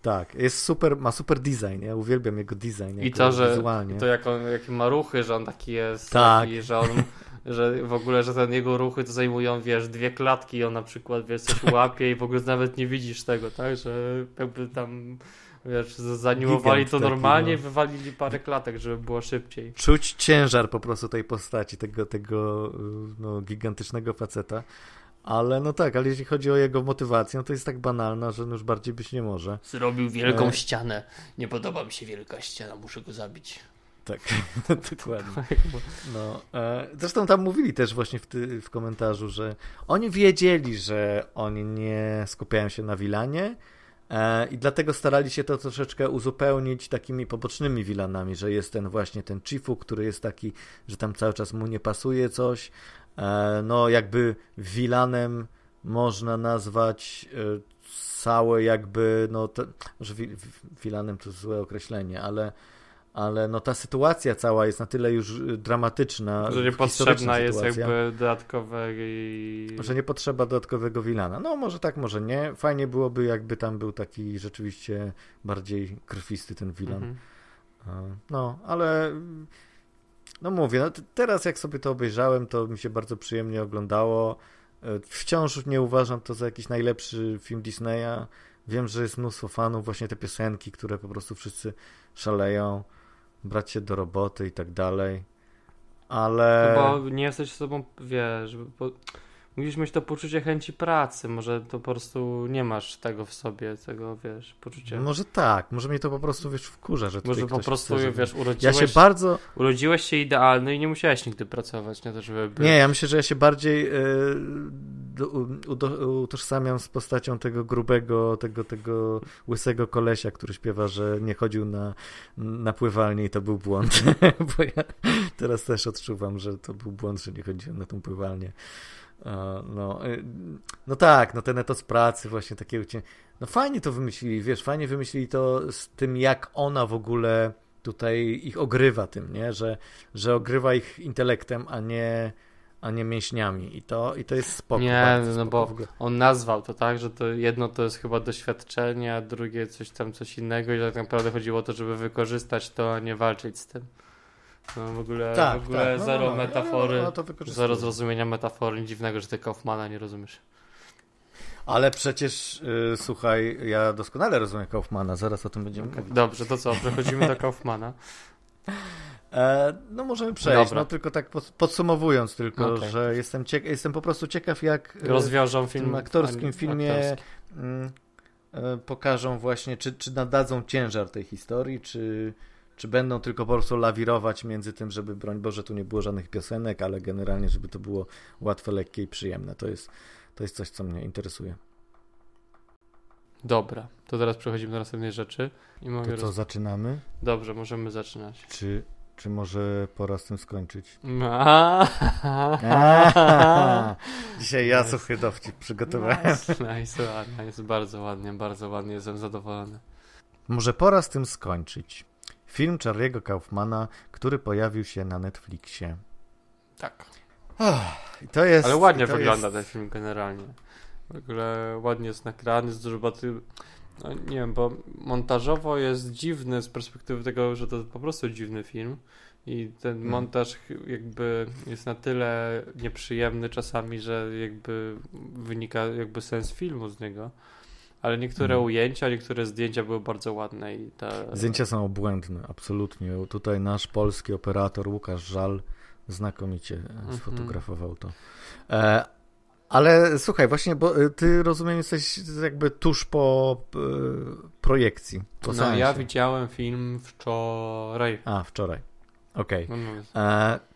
Tak, jest super, ma super design, ja uwielbiam jego design. I to, że wizualnie. To jak on, jakie ma ruchy, że on taki jest, tak. taki, że on, że w ogóle, że ten jego ruchy to zajmują, wiesz, dwie klatki i on na przykład, wiesz, coś tak. łapie i w ogóle nawet nie widzisz tego, tak, że jakby tam... Wiesz, zaniłowali to normalnie, taki, no. Wywalili parę klatek, żeby było szybciej. Czuć ciężar po prostu tej postaci, tego, tego no, gigantycznego faceta. Ale no tak, ale jeśli chodzi o jego motywację, no to jest tak banalna, że już bardziej być nie może. Zrobił wielką e... ścianę. Nie podoba mi się wielka ściana, muszę go zabić. Tak, dokładnie. No, e... Zresztą tam mówili też właśnie w, ty, w komentarzu, że oni wiedzieli, że oni nie skupiają się na Wilanie, i dlatego starali się to troszeczkę uzupełnić takimi pobocznymi wilanami, że jest ten właśnie ten Chifu, który jest taki, że tam cały czas mu nie pasuje coś. No jakby wilanem można nazwać całe jakby, no to, że wilanem to złe określenie, ale, ale no ta sytuacja cała jest na tyle już dramatyczna, że niepotrzebna jest jakby dodatkowe i... Że nie potrzeba dodatkowego wilana. No może tak, może nie. Fajnie byłoby, jakby tam był taki rzeczywiście bardziej krwisty ten wilan. Mhm. No, ale no mówię, no teraz jak sobie to obejrzałem, to mi się bardzo przyjemnie oglądało. Wciąż nie uważam to za jakiś najlepszy film Disneya. Wiem, że jest mnóstwo fanów, właśnie te piosenki, które po prostu wszyscy szaleją. Brać się do roboty i tak dalej, ale... Bo nie jesteś sobą, wiesz, bo... Musisz mieć to poczucie chęci pracy, może to po prostu nie masz tego w sobie, tego, wiesz, poczucia. Może tak, może mnie to po prostu, wiesz, wkurza, że tutaj może ktoś po prostu, chce, żeby... wiesz, urodziłeś, ja się bardzo... urodziłeś się idealny i nie musiałeś nigdy pracować, nie? To, żeby być... Nie, ja myślę, że ja się bardziej yy, do, u, do, utożsamiam z postacią tego grubego, tego, tego łysego kolesia, który śpiewa, że nie chodził na, na pływalnię i to był błąd, bo ja teraz też odczuwam, że to był błąd, że nie chodziłem na tą pływalnię. No, no tak, no ten etos pracy właśnie takiego, no fajnie to wymyślili, wiesz, fajnie wymyślili to z tym, jak ona w ogóle tutaj ich ogrywa tym, nie, że, że ogrywa ich intelektem, a nie, a nie mięśniami i to, i to jest spoko. Nie, no spoko, bo on nazwał to tak, że to jedno to jest chyba doświadczenie, a drugie coś tam, coś innego i tak naprawdę chodziło o to, żeby wykorzystać to, a nie walczyć z tym. No w ogóle, tak, w ogóle tak. No, zero no, metafory, no, no, no, zero zrozumienia metafory, nic dziwnego, że ty Kaufmana nie rozumiesz. Ale przecież, yy, słuchaj, ja doskonale rozumiem Kaufmana, zaraz o tym będziemy okay. mówić. Dobrze, to co, przechodzimy do Kaufmana. E, no możemy przejść, Dobra. no tylko tak podsumowując tylko, okay. że jestem, cieka- jestem po prostu ciekaw, jak rozwiążą w tym film, aktorskim ani, filmie... Aktorski. Yy, pokażą właśnie, czy, czy nadadzą ciężar tej historii, czy... Czy będą tylko po prostu lawirować między tym, żeby, broń Boże, tu nie było żadnych piosenek, ale generalnie, żeby to było łatwe, lekkie i przyjemne. To jest, to jest coś, co mnie interesuje. Dobra, to teraz przechodzimy do następnej rzeczy. I mogę to co, roz... zaczynamy? Dobrze, możemy zaczynać. Czy, czy może pora z tym skończyć? Dzisiaj ja suchy dowcip przygotowałem. Nice, ładnie, jest bardzo ładnie, bardzo ładnie, jestem zadowolony. Może pora z tym skończyć. Film Charlie'ego Kaufmana, który pojawił się na Netflixie. Tak. Oh, i to jest, ale ładnie to wygląda jest... ten film generalnie. W ogóle ładnie jest nagrany, jest dużo bardziej... No, nie wiem, bo montażowo jest dziwny z perspektywy tego, że to po prostu dziwny film i ten hmm. montaż jakby jest na tyle nieprzyjemny czasami, że jakby wynika jakby sens filmu z niego. Ale niektóre hmm. ujęcia, niektóre zdjęcia były bardzo ładne. I te... Zdjęcia są obłędne, absolutnie. Tutaj nasz polski operator Łukasz Żal znakomicie sfotografował to. E, ale słuchaj, właśnie, bo ty rozumiem jesteś jakby tuż po e, projekcji. Po no ja widziałem film wczoraj. A, wczoraj, okej. Okay.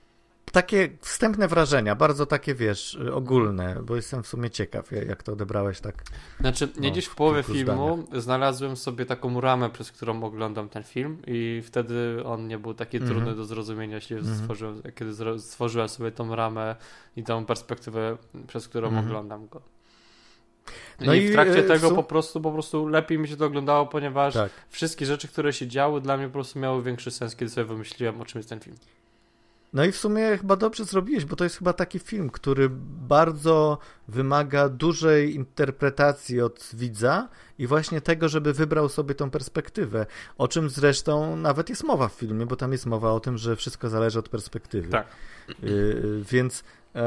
Takie wstępne wrażenia, bardzo takie, wiesz, ogólne, bo jestem w sumie ciekaw, jak to odebrałeś tak. Znaczy, nie no, dziś w połowie filmu zdania. Znalazłem sobie taką ramę, przez którą oglądam ten film i wtedy on nie był taki mm-hmm. trudny do zrozumienia, jeśli mm-hmm. stworzyłem, kiedy stworzyłem sobie tą ramę i tą perspektywę, przez którą mm-hmm. oglądam go. No i w trakcie i, tego w sum... po prostu po prostu lepiej mi się to oglądało, ponieważ tak. wszystkie rzeczy, które się działy, dla mnie po prostu miały większy sens, kiedy sobie wymyśliłem, o czym jest ten film. No i w sumie chyba dobrze zrobiłeś, bo to jest chyba taki film, który bardzo wymaga dużej interpretacji od widza i właśnie tego, żeby wybrał sobie tą perspektywę, o czym zresztą nawet jest mowa w filmie, bo tam jest mowa o tym, że wszystko zależy od perspektywy. Tak. Yy, więc, yy,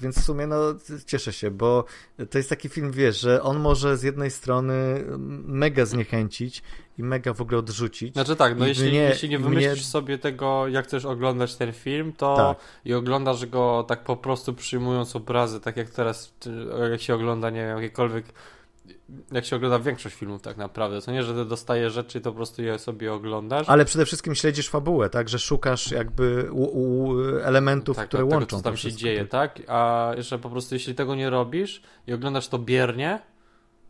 więc w sumie no, cieszę się, bo to jest taki film, wiesz, że on może z jednej strony mega zniechęcić i mega w ogóle odrzucić. Znaczy tak, no jeśli, mnie, jeśli nie wymyślisz mnie... sobie tego, jak chcesz oglądać ten film, to tak. i oglądasz go tak po prostu przyjmując obrazy, tak jak teraz, jak się ogląda, nie wiem, jakiekolwiek, jak się ogląda większość filmów tak naprawdę, to nie, że ty dostajesz rzeczy i to po prostu je sobie oglądasz. Ale przede wszystkim śledzisz fabułę, tak, że szukasz jakby u, u elementów, tak, które łączą. Tak, co tam się dzieje, tak, a jeszcze po prostu jeśli tego nie robisz i oglądasz to biernie,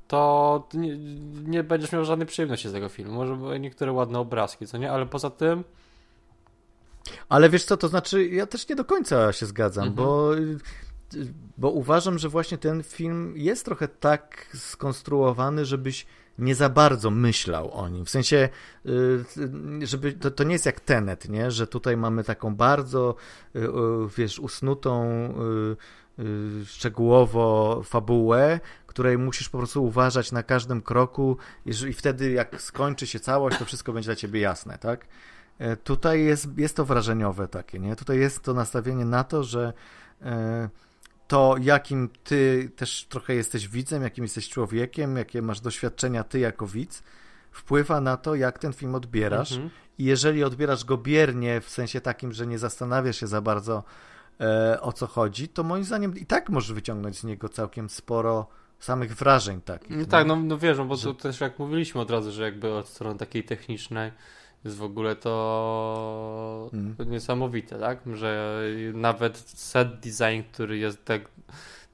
to nie, nie będziesz miał żadnej przyjemności z tego filmu. Może były niektóre ładne obrazki, co nie? Ale poza tym... Ale wiesz co, to znaczy ja też nie do końca się zgadzam, mhm. bo... bo uważam, że właśnie ten film jest trochę tak skonstruowany, żebyś nie za bardzo myślał o nim. W sensie, żeby to, to nie jest jak Tenet, nie? Że tutaj mamy taką bardzo, wiesz, usnutą szczegółowo fabułę, której musisz po prostu uważać na każdym kroku i wtedy jak skończy się całość, to wszystko będzie dla ciebie jasne, tak? Tutaj jest, jest to wrażeniowe takie, nie? Tutaj jest to nastawienie na to, że to, jakim ty też trochę jesteś widzem, jakim jesteś człowiekiem, jakie masz doświadczenia ty jako widz, wpływa na to, jak ten film odbierasz mm-hmm. i jeżeli odbierasz go biernie, w sensie takim, że nie zastanawiasz się za bardzo e, o co chodzi, to moim zdaniem i tak możesz wyciągnąć z niego całkiem sporo samych wrażeń takich. No tak, no, no wiesz, no bo że... to też jak mówiliśmy od razu, że jakby od strony takiej technicznej jest w ogóle to, mm. to niesamowite, tak? Że nawet set design, który jest tak,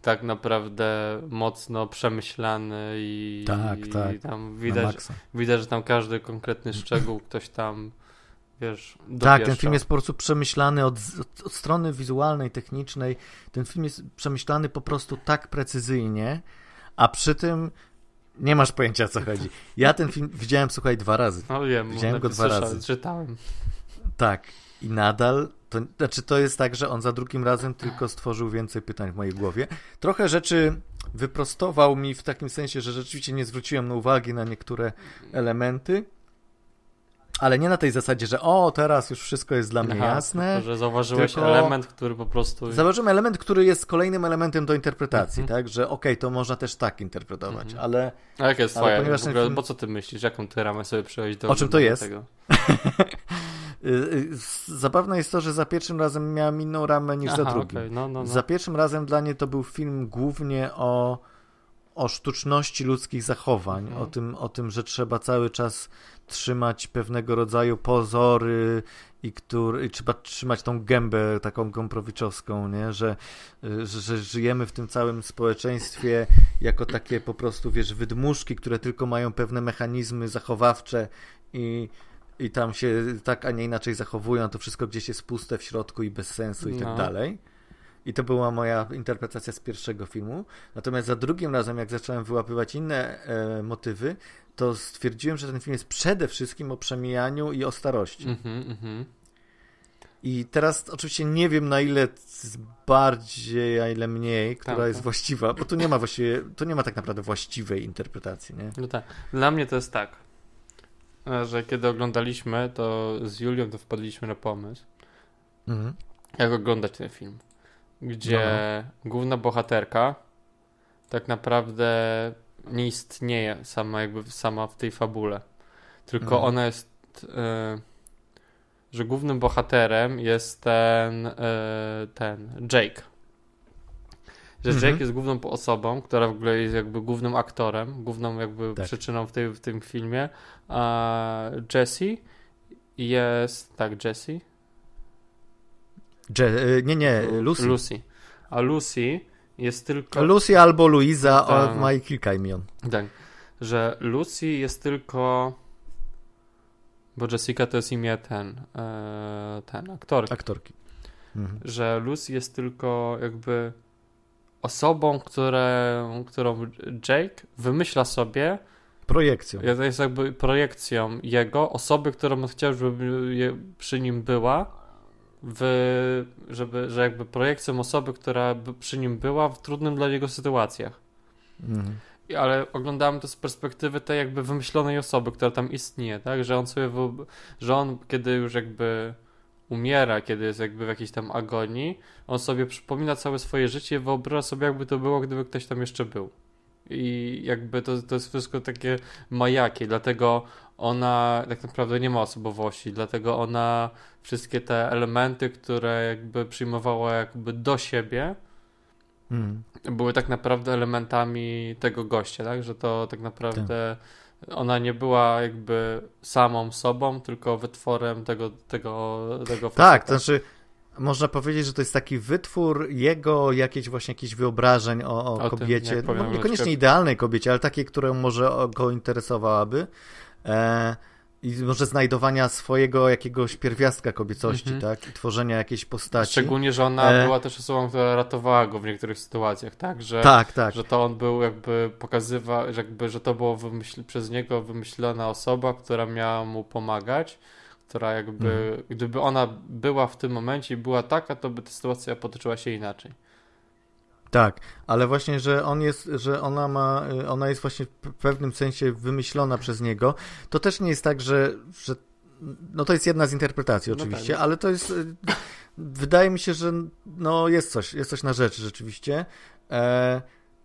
tak naprawdę mocno przemyślany i, tak, i tak. tam widać, widać, że tam każdy konkretny szczegół ktoś tam, wiesz, dopieszczał. Tak, ten film jest po prostu przemyślany od, od strony wizualnej, technicznej. Ten film jest przemyślany po prostu tak precyzyjnie, a przy tym nie masz pojęcia, o co chodzi. Ja ten film widziałem, słuchaj, dwa razy. No wiem, widziałem go dwa razy. Czytałem. Tak. I nadal, to znaczy to jest tak, że on za drugim razem tylko stworzył więcej pytań w mojej głowie. Trochę rzeczy wyprostował mi w takim sensie, że rzeczywiście nie zwróciłem na uwagi na niektóre elementy, ale nie na tej zasadzie, że o, teraz już wszystko jest dla mnie Aha, jasne. Tylko, że zauważyłeś tylko... element, który po prostu... Zauważyłem element, który jest kolejnym elementem do interpretacji, mm-hmm. tak? Że okej, okay, to można też tak interpretować, mm-hmm. ale... A jaka jest twoja? Ponieważ w ogóle, film... Bo co ty myślisz? Jaką ty ramę sobie przyjąć do... O czym to jest? Tego? Zabawne jest to, że za pierwszym razem miałem inną ramę niż Aha, za drugim. Okay. No, no, no. Za pierwszym razem dla mnie to był film głównie o, o sztuczności ludzkich zachowań, mm. o tym, o tym, że trzeba cały czas... trzymać pewnego rodzaju pozory i, który, i trzeba trzymać tą gębę taką gomprowiczowską, nie? Że, że, że żyjemy w tym całym społeczeństwie jako takie po prostu, wiesz, wydmuszki, które tylko mają pewne mechanizmy zachowawcze i, i tam się tak, a nie inaczej zachowują, to wszystko gdzieś jest puste w środku i bez sensu i no. tak dalej. I to była moja interpretacja z pierwszego filmu. Natomiast za drugim razem, jak zacząłem wyłapywać inne e, motywy, to stwierdziłem, że ten film jest przede wszystkim o przemijaniu i o starości. Mm-hmm, mm-hmm. I teraz oczywiście nie wiem, na ile bardziej, a ile mniej, która tak, jest tak. właściwa, bo tu nie ma właściwie, tu nie ma tak naprawdę właściwej interpretacji, nie? No tak. Dla mnie to jest tak, że kiedy oglądaliśmy, to z Julią to wpadliśmy na pomysł, mm-hmm. jak oglądać ten film, gdzie no. główna bohaterka tak naprawdę nie istnieje sama jakby sama w tej fabule, tylko mm. ona jest, y, że głównym bohaterem jest ten, y, ten Jake, że mm-hmm. Jake jest główną osobą, która w ogóle jest jakby głównym aktorem, główną jakby tak. przyczyną w, tej, w tym filmie, a Jesse jest, tak Jesse? Je- nie, nie, Lucy. Lucy. A Lucy jest tylko... Lucy albo Luisa, tak. o, ma i kilka imion. Tak, że Lucy jest tylko... Bo Jessica to jest imię ten... ten, aktorki. Aktorki. Mhm. Że Lucy jest tylko jakby osobą, które, którą Jake wymyśla sobie... Projekcją. Jest jakby projekcją jego, osoby, którą on chciał, żeby przy nim była... W, żeby, że jakby projekcją osoby, która przy nim była w trudnym dla niego sytuacjach. Mhm. I, ale oglądałem to z perspektywy tej jakby wymyślonej osoby, która tam istnieje, tak? Że on sobie, że on kiedy już jakby umiera, kiedy jest jakby w jakiejś tam agonii, on sobie przypomina całe swoje życie i wyobraża sobie, jakby to było, gdyby ktoś tam jeszcze był. I jakby to, to jest wszystko takie majakie, dlatego ona tak naprawdę nie ma osobowości, dlatego ona wszystkie te elementy, które jakby przyjmowała jakby do siebie, mm. były tak naprawdę elementami tego gościa, tak? Że to tak naprawdę tak. ona nie była jakby samą sobą, tylko wytworem tego tego, tego Tak, to znaczy można powiedzieć, że to jest taki wytwór jego jakiejś właśnie jakichś wyobrażeń o, o, o kobiecie, tym, powiem, no, niekoniecznie troszkę... idealnej kobiecie, ale takiej, która może go interesowałaby. E, I może znajdowania swojego jakiegoś pierwiastka kobiecości, mm-hmm. tak? I tworzenia jakiejś postaci. Szczególnie, że ona e... była też osobą, która ratowała go w niektórych sytuacjach, tak? Że, tak, tak. że to on był jakby pokazywał, że, jakby, że to była wymyśl... przez niego wymyślona osoba, która miała mu pomagać, która jakby, mm. gdyby ona była w tym momencie i była taka, to by ta sytuacja potoczyła się inaczej. Tak, ale właśnie, że on jest, że ona ma, ona jest właśnie w pewnym sensie wymyślona przez niego. To też nie jest tak, że, że no to jest jedna z interpretacji oczywiście, no tak. ale to jest, wydaje mi się, że no jest coś, jest coś na rzeczy rzeczywiście. E,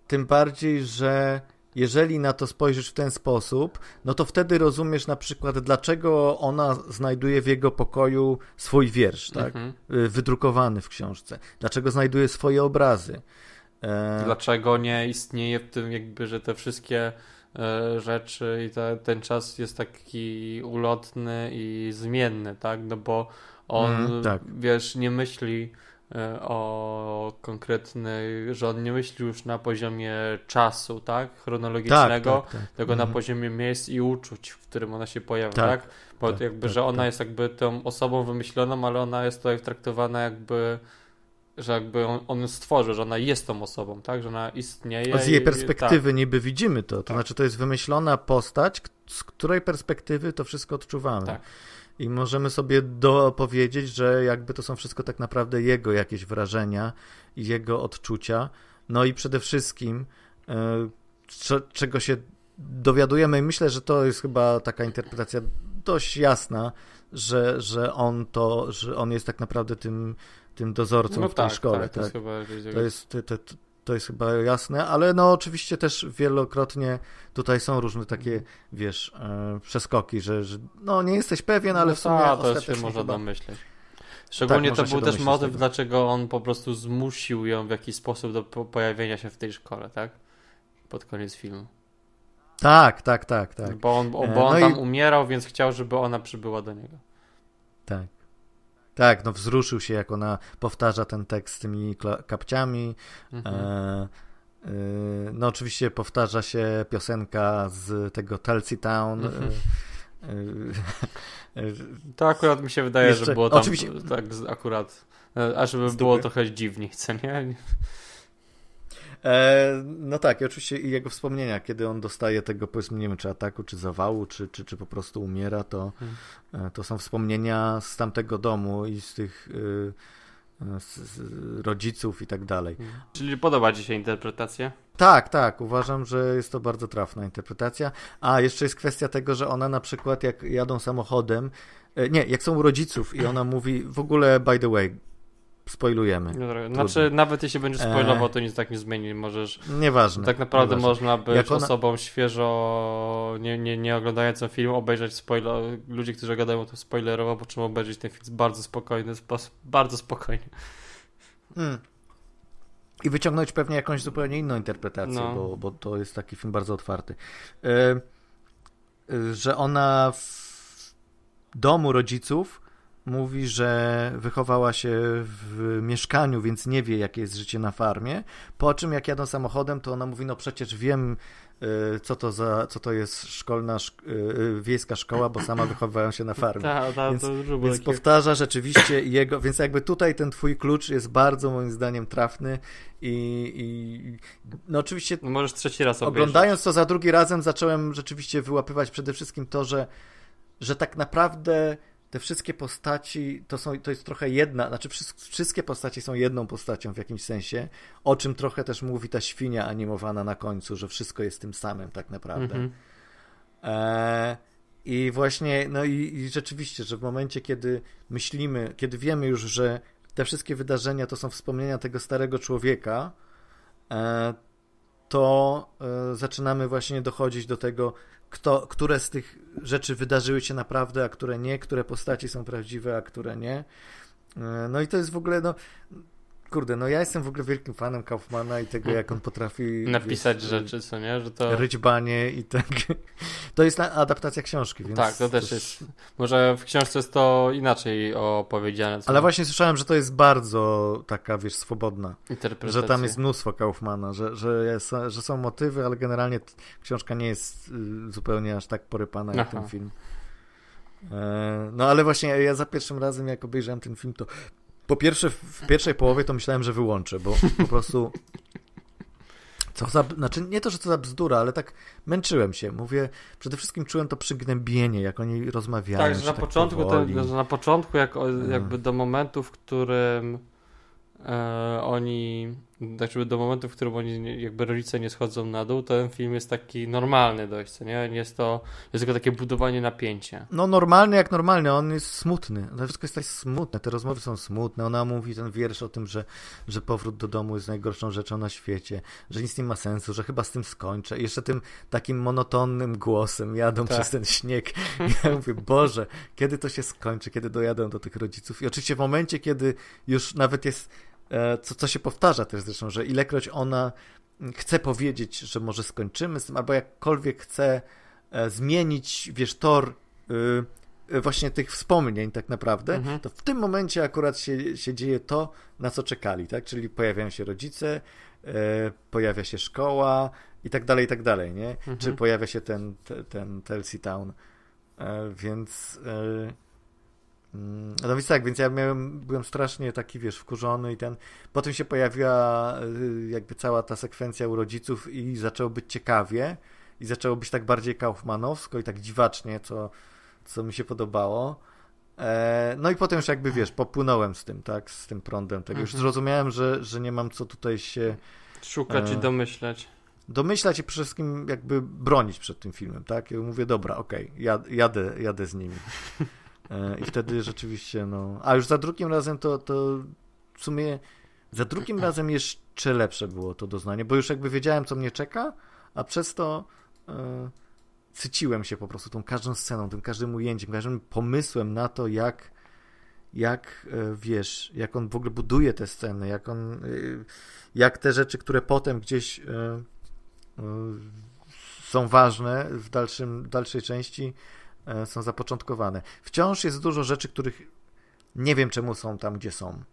tym bardziej, że jeżeli na to spojrzysz w ten sposób, no to wtedy rozumiesz na przykład, dlaczego ona znajduje w jego pokoju swój wiersz, tak? Mhm. Wydrukowany w książce. Dlaczego znajduje swoje obrazy. E... Dlaczego nie istnieje w tym jakby, że te wszystkie rzeczy i ta, ten czas jest taki ulotny i zmienny, tak? No bo on, mm, tak. wiesz, nie myśli o konkretnych, że on nie myśli już na poziomie czasu, tak? Chronologicznego, tak, tak, tak. tylko mm. na poziomie miejsc i uczuć, w którym ona się pojawia, tak? tak? Bo tak, jakby, tak, że ona tak. jest jakby tą osobą wymyśloną, ale ona jest tutaj traktowana jakby, że jakby on, on stworzył, że ona jest tą osobą, tak? Że ona istnieje. Z jej i, perspektywy tak. niby widzimy to. To tak. znaczy, to jest wymyślona postać, z której perspektywy to wszystko odczuwamy. Tak. I możemy sobie dopowiedzieć, że jakby to są wszystko tak naprawdę jego jakieś wrażenia i jego odczucia. No i przede wszystkim y, c- czego się dowiadujemy, i myślę, że to jest chyba taka interpretacja dość jasna, że, że on to, że on jest tak naprawdę tym, tym dozorcą no w tak, tej szkole. Tak, tak. To, jest chyba... to, jest, to, to, to jest chyba jasne, ale no oczywiście też wielokrotnie tutaj są różne takie, wiesz, yy, przeskoki, że, że no nie jesteś pewien, ale no w sumie ta, to się może chyba... domyśleć. Szczególnie tak, to był też motyw, dlaczego on po prostu zmusił ją w jakiś sposób do pojawienia się w tej szkole, tak? Pod koniec filmu. Tak, tak, tak, tak. Bo on, bo on no tam i... umierał, więc chciał, żeby ona przybyła do niego. Tak. Tak, no wzruszył się, jak ona powtarza ten tekst z tymi kapciami. Mhm. E, e, no oczywiście powtarza się piosenka z tego Tulsi Town. Mhm. E, e, e, to akurat mi się wydaje, jeszcze, że było tam oczywiście... tak akurat, a żeby było trochę dziwniej, co nie? No tak, i oczywiście jego wspomnienia, kiedy on dostaje tego, powiedzmy, nie wiem, czy ataku, czy zawału, czy, czy, czy po prostu umiera, to, to są wspomnienia z tamtego domu i z tych z, z rodziców i tak dalej. Czyli podoba ci się interpretacja? Tak, tak, uważam, że jest to bardzo trafna interpretacja. A jeszcze jest kwestia tego, że ona na przykład jak jadą samochodem, nie, jak są u rodziców i ona mówi, w ogóle by the way, spoilujemy. Znaczy, trudno. Nawet jeśli będziesz spoilował, to nic tak nie zmieni. Możesz. Nieważne. Tak naprawdę nieważne. Można być ona... osobą świeżo, nie, nie, nie oglądającą film, obejrzeć spoiler. Ludzi, którzy gadają o tym spoilerowo, po czym obejrzeć ten film bardzo spokojny, bardzo spokojnie. Mm. I wyciągnąć pewnie jakąś zupełnie inną interpretację, no. bo, bo to jest taki film bardzo otwarty. Yy, yy, że ona w domu rodziców mówi, że wychowała się w mieszkaniu, więc nie wie, jakie jest życie na farmie. Po czym jak jadą samochodem, to ona mówi, no przecież wiem, co to za, co to jest szkolna, wiejska szkoła, bo sama wychowywałem się na farmie. Ta, ta, więc to więc takie... powtarza rzeczywiście jego, więc jakby tutaj ten twój klucz jest bardzo moim zdaniem trafny i, i no oczywiście no możesz trzeci raz obejrzeć. Oglądając to za drugi razem zacząłem rzeczywiście wyłapywać przede wszystkim to, że, że tak naprawdę te wszystkie postaci to są, to jest trochę jedna, znaczy wszystkie postaci są jedną postacią w jakimś sensie, o czym trochę też mówi ta świnia animowana na końcu, że wszystko jest tym samym tak naprawdę. Mm-hmm. E, I właśnie, no i, i rzeczywiście, że w momencie, kiedy myślimy, kiedy wiemy już, że te wszystkie wydarzenia to są wspomnienia tego starego człowieka, e, to e, zaczynamy właśnie dochodzić do tego, Kto, które z tych rzeczy wydarzyły się naprawdę, a które nie, które postaci są prawdziwe, a które nie. No i to jest w ogóle, no kurde, no ja jestem w ogóle wielkim fanem Kaufmana i tego, jak on potrafi napisać wiesz, rzeczy, co nie, że to... Ryć banie i tak. To jest adaptacja książki, więc... Tak, to też to... jest... Może w książce jest to inaczej opowiedziane. Ale nie? Właśnie słyszałem, że to jest bardzo taka, wiesz, swobodna. Interpretacja. Że tam jest mnóstwo Kaufmana, że, że, jest, że są motywy, ale generalnie książka nie jest zupełnie aż tak porypana jak Aha. ten film. No ale właśnie ja za pierwszym razem, jak obejrzałem ten film, to... Po pierwsze, w pierwszej połowie to myślałem, że wyłączę, bo po prostu co za, znaczy nie to, że to za bzdura, ale tak męczyłem się. Mówię, przede wszystkim czułem to przygnębienie, jak oni rozmawiają. Tak, że na tak początku, te, że na początku jak, jakby do momentu, w którym e, oni znaczy do momentu, w którym oni jakby rodzice nie schodzą na dół, ten film jest taki normalny dość, co nie? Jest to, jest tylko takie budowanie napięcia. No normalny jak normalny, on jest smutny. To wszystko jest tak smutne, te rozmowy są smutne. Ona mówi ten wiersz o tym, że, że powrót do domu jest najgorszą rzeczą na świecie, że nic nie ma sensu, że chyba z tym skończę. I jeszcze tym takim monotonnym głosem jadą tak przez ten śnieg. Ja mówię, Boże, kiedy to się skończy, kiedy dojadę do tych rodziców? I oczywiście w momencie, kiedy już nawet jest Co, co się powtarza też zresztą, że ilekroć ona chce powiedzieć, że może skończymy z tym, albo jakkolwiek chce zmienić, wiesz, tor yy, właśnie tych wspomnień tak naprawdę, mhm. to w tym momencie akurat się, się dzieje to, na co czekali, tak? Czyli pojawiają się rodzice, yy, pojawia się szkoła i tak dalej, i tak dalej, nie? Mhm. Czy pojawia się ten, ten, ten Telsey Town, yy, więc... Yy... No więc tak, więc ja miałem, byłem strasznie taki, wiesz, wkurzony i ten... Potem się pojawiła jakby cała ta sekwencja u rodziców i zaczęło być ciekawie i zaczęło być tak bardziej kaufmanowsko i tak dziwacznie, co, co mi się podobało. E, no i potem już jakby, wiesz, popłynąłem z tym, tak, z tym prądem. Tak. Już zrozumiałem, że, że nie mam co tutaj się... Szukać e, i domyślać. Domyślać i przede wszystkim jakby bronić przed tym filmem, tak? Ja mówię, dobra, okej, okay, jadę, jadę z nimi. I wtedy rzeczywiście, no... A już za drugim razem to, to w sumie za drugim razem jeszcze lepsze było to doznanie, bo już jakby wiedziałem, co mnie czeka, a przez to yy, syciłem się po prostu tą każdą sceną, tym każdym ujęciem, każdym pomysłem na to, jak, jak yy, wiesz, jak on w ogóle buduje te sceny, jak on, yy, jak te rzeczy, które potem gdzieś yy, yy, są ważne w dalszym, dalszej części, są zapoczątkowane. Wciąż jest dużo rzeczy, których nie wiem, czemu są tam, gdzie są.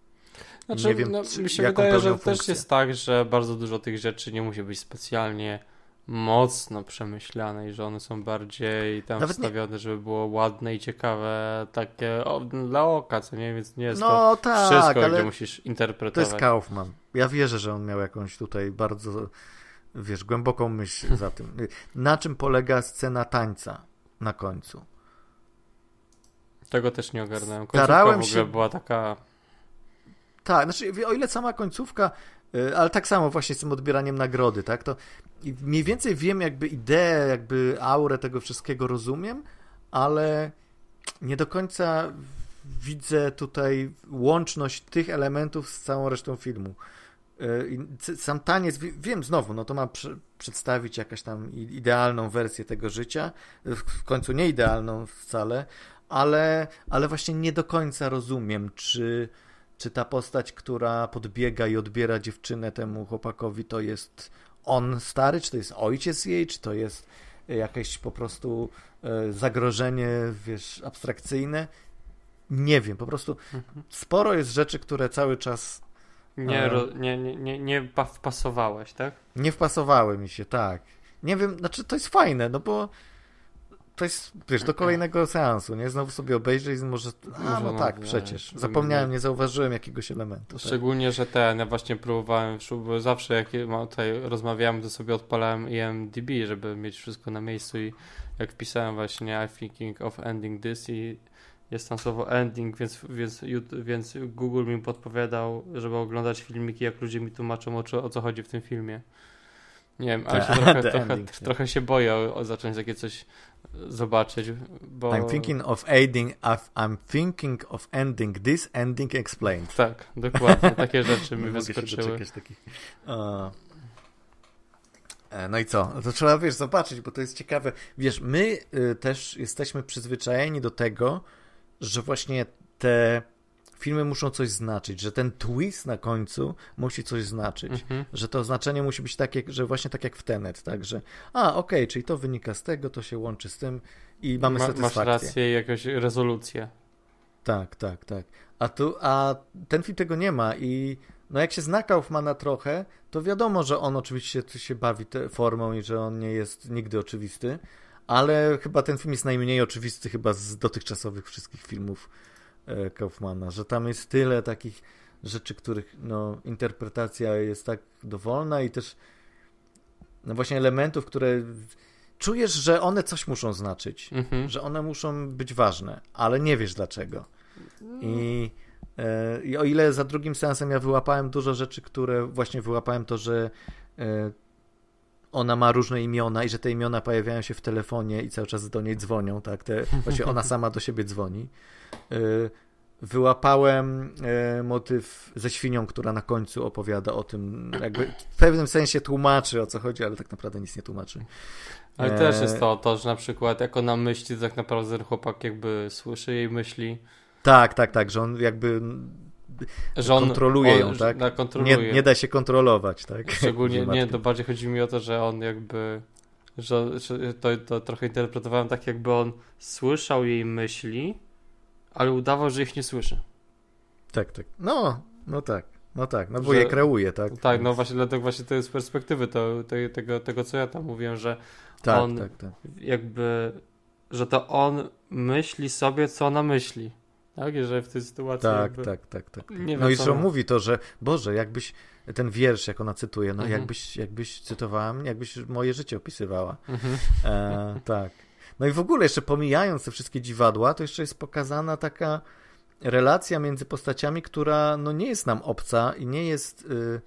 Znaczy, nie wiem, no, mi się wydaje, że funkcję. Też jest tak, że bardzo dużo tych rzeczy nie musi być specjalnie mocno przemyślane i że one są bardziej tam nawet wstawione, nie... żeby było ładne i ciekawe takie o, dla oka, co nie? Więc nie jest no, to tak, wszystko, ale gdzie musisz interpretować. To jest Kaufman. Ja wierzę, że on miał jakąś tutaj bardzo, wiesz, głęboką myśl za tym. Na czym polega scena tańca na końcu? Tego też nie ogarnąłem. Końcówka Starałem w ogóle się... była taka... Tak, znaczy o ile sama końcówka, ale tak samo właśnie z tym odbieraniem nagrody, tak, to mniej więcej wiem jakby ideę, jakby aurę tego wszystkiego rozumiem, ale nie do końca widzę tutaj łączność tych elementów z całą resztą filmu. Sam taniec, wiem znowu, no to ma pr- przedstawić jakaś tam idealną wersję tego życia, w końcu nie idealną wcale, ale, ale właśnie nie do końca rozumiem, czy, czy ta postać, która podbiega i odbiera dziewczynę temu chłopakowi, to jest on stary, czy to jest ojciec jej, czy to jest jakieś po prostu zagrożenie, wiesz, abstrakcyjne. Nie wiem, po prostu sporo jest rzeczy, które cały czas... Nie, nie, nie, nie wpasowałeś, tak? Nie wpasowały mi się, tak. Nie wiem, znaczy to jest fajne, no bo to jest, wiesz, do kolejnego seansu, nie? Znowu sobie obejrzę i może, a no tak, przecież. Zapomniałem, nie zauważyłem jakiegoś elementu. Szczególnie, tak. że ten, ja właśnie próbowałem, bo zawsze jak tutaj rozmawiałem, to sobie odpalałem I M D B, żeby mieć wszystko na miejscu i jak wpisałem właśnie I'm thinking of ending this i jest tam słowo ending, więc, więc, więc Google mi podpowiadał, żeby oglądać filmiki, jak ludzie mi tłumaczą, o co, o co chodzi w tym filmie. Nie wiem, ale się trochę, trochę, ending, trochę się boję o, o zacząć takie coś zobaczyć, bo... I'm thinking of ending, I'm thinking of ending this, ending explained. Tak, dokładnie, takie rzeczy mi wyskoczyły. No i co? To trzeba, wiesz, zobaczyć, bo to jest ciekawe. Wiesz, my y, też jesteśmy przyzwyczajeni do tego, że właśnie te filmy muszą coś znaczyć, że ten twist na końcu musi coś znaczyć, mhm. że to znaczenie musi być takie, że właśnie tak jak w Tenet, tak, że a, okej, okay, czyli to wynika z tego, to się łączy z tym i mamy Ma, satysfakcję. Masz rację i jakąś rezolucję. Tak, tak, tak. A, tu, a ten film tego nie ma i no jak się zna Kaufmana trochę, to wiadomo, że on oczywiście się bawi te formą i że on nie jest nigdy oczywisty, ale chyba ten film jest najmniej oczywisty chyba z dotychczasowych wszystkich filmów Kaufmana, że tam jest tyle takich rzeczy, których no, interpretacja jest tak dowolna i też no właśnie elementów, które czujesz, że one coś muszą znaczyć, mhm. że one muszą być ważne, ale nie wiesz dlaczego. I I o ile za drugim seansem ja wyłapałem dużo rzeczy, które właśnie wyłapałem to, że ona ma różne imiona i że te imiona pojawiają się w telefonie i cały czas do niej dzwonią, tak? Te, właśnie ona sama do siebie dzwoni. Wyłapałem motyw ze świnią, która na końcu opowiada o tym, jakby w pewnym sensie tłumaczy, o co chodzi, ale tak naprawdę nic nie tłumaczy. Ale e... też jest to, to, że na przykład jak ona myśli, tak naprawdę chłopak jakby słyszy jej myśli. Tak, tak, tak, że on jakby że on, kontroluje on, ją, tak? Kontroluje. Nie, nie da się kontrolować, tak? Szczególnie, nie, to bardziej chodzi mi o to, że on jakby, że, że to, to trochę interpretowałem tak, jakby on słyszał jej myśli, ale udawał, że ich nie słyszy. Tak, tak. No, no tak. No tak, no bo że, je kreuje, tak? Tak, no właśnie dlatego właśnie to jest z perspektywy to, to, tego, tego, co ja tam mówiłem, że tak, on tak, tak. jakby, że to on myśli sobie, co ona myśli. Tak, jeżeli w tej sytuacji... Tak, jakby... tak, tak, tak. Nie no wiem, i co on... mówi to, że Boże, jakbyś ten wiersz, jak ona cytuje, no mhm. jakbyś, jakbyś cytowała, jakbyś moje życie opisywała. Mhm. E, tak. No i w ogóle jeszcze pomijając te wszystkie dziwadła, to jeszcze jest pokazana taka relacja między postaciami, która no nie jest nam obca i nie jest... Y,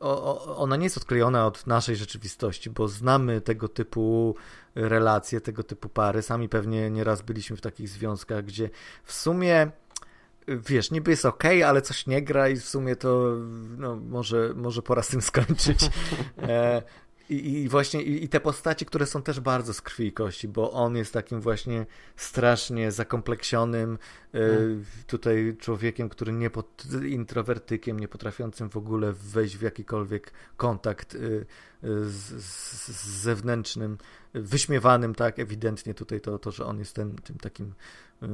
o, o, ona nie jest odklejona od naszej rzeczywistości, bo znamy tego typu relacje, tego typu pary. Sami pewnie nieraz byliśmy w takich związkach, gdzie w sumie wiesz, niby jest okej, okay, ale coś nie gra i w sumie to no, może, może pora z tym skończyć. E, I, i właśnie i, i te postacie, które są też bardzo z krwi i kości, bo on jest takim właśnie strasznie zakompleksionym hmm. y, tutaj człowiekiem, który nie pod, introwertykiem, nie potrafiącym w ogóle wejść w jakikolwiek kontakt y, y, z, z, z zewnętrznym, wyśmiewanym, tak, ewidentnie tutaj to, to że on jest ten, tym takim y,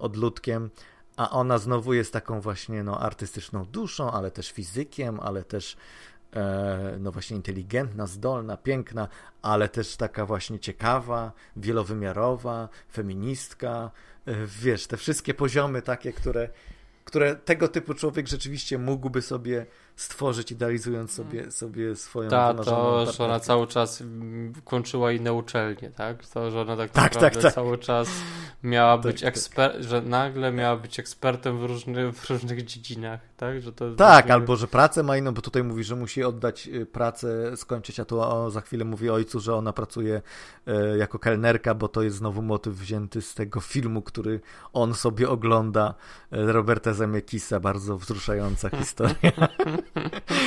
odludkiem, a ona znowu jest taką właśnie no, artystyczną duszą, ale też fizykiem, ale też no właśnie inteligentna, zdolna, piękna, ale też taka właśnie ciekawa, wielowymiarowa, feministka, wiesz, te wszystkie poziomy takie, które, które tego typu człowiek rzeczywiście mógłby sobie stworzyć, idealizując sobie, sobie swoją Ta, wymarzoną to, partnerkę. Że ona cały czas kończyła inne uczelnie, tak? To, że ona tak, tak naprawdę tak, tak. cały czas miała być tak, eksper- tak. że nagle miała być ekspertem w różnych, w różnych dziedzinach, tak? Że to tak, właśnie... albo że pracę ma inną, bo tutaj mówi, że musi oddać pracę, skończyć, a tu o, za chwilę mówi ojcu, że ona pracuje e, jako kelnerka, bo to jest znowu motyw wzięty z tego filmu, który on sobie ogląda, e, Roberta Zemeckisa, bardzo wzruszająca historia.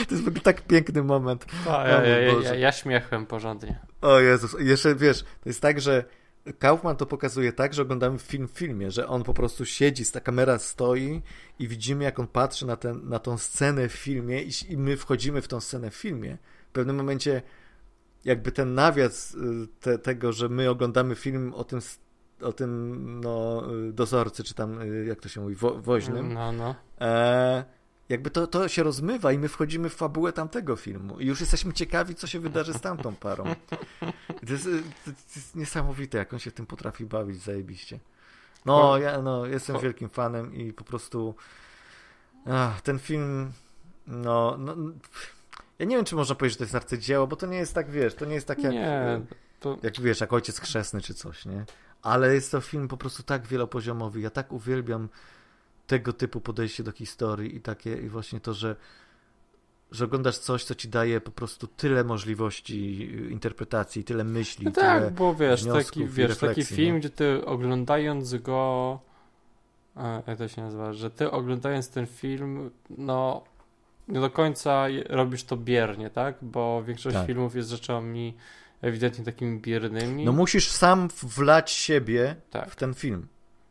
To jest w ogóle tak piękny moment. O, ja, ja, ja, ja śmiechłem porządnie. O Jezus, jeszcze wiesz, to jest tak, że Kaufman to pokazuje tak, że oglądamy film w filmie, że on po prostu siedzi, ta kamera stoi i widzimy, jak on patrzy na, ten, na tą scenę w filmie i, i my wchodzimy w tą scenę w filmie. W pewnym momencie jakby ten nawias te, tego, że my oglądamy film o tym o tym no, dozorcy, czy tam, jak to się mówi, wo, woźnym. No, no. E, Jakby to, to się rozmywa i my wchodzimy w fabułę tamtego filmu i już jesteśmy ciekawi, co się wydarzy z tamtą parą. To jest, to jest niesamowite, jak on się tym potrafi bawić zajebiście. No, ja no, jestem wielkim fanem i po prostu ach, ten film no, no... Ja nie wiem, czy można powiedzieć, że to jest arcydzieło, bo to nie jest tak, wiesz, to nie jest tak jak, nie, to... jak wiesz, jak Ojciec Chrzestny czy coś, nie? Ale jest to film po prostu tak wielopoziomowy. Ja tak uwielbiam tego typu podejście do historii i takie i właśnie to, że, że oglądasz coś, co ci daje po prostu tyle możliwości interpretacji, tyle myśli, no tak, tyle bo wiesz, taki, wiesz, taki film, no. Gdzie ty oglądając go, jak to się nazywa, że ty oglądając ten film, no nie do końca robisz to biernie, tak? Bo większość tak. filmów jest rzeczami ewidentnie takimi biernymi. No musisz sam wlać siebie tak. w ten film.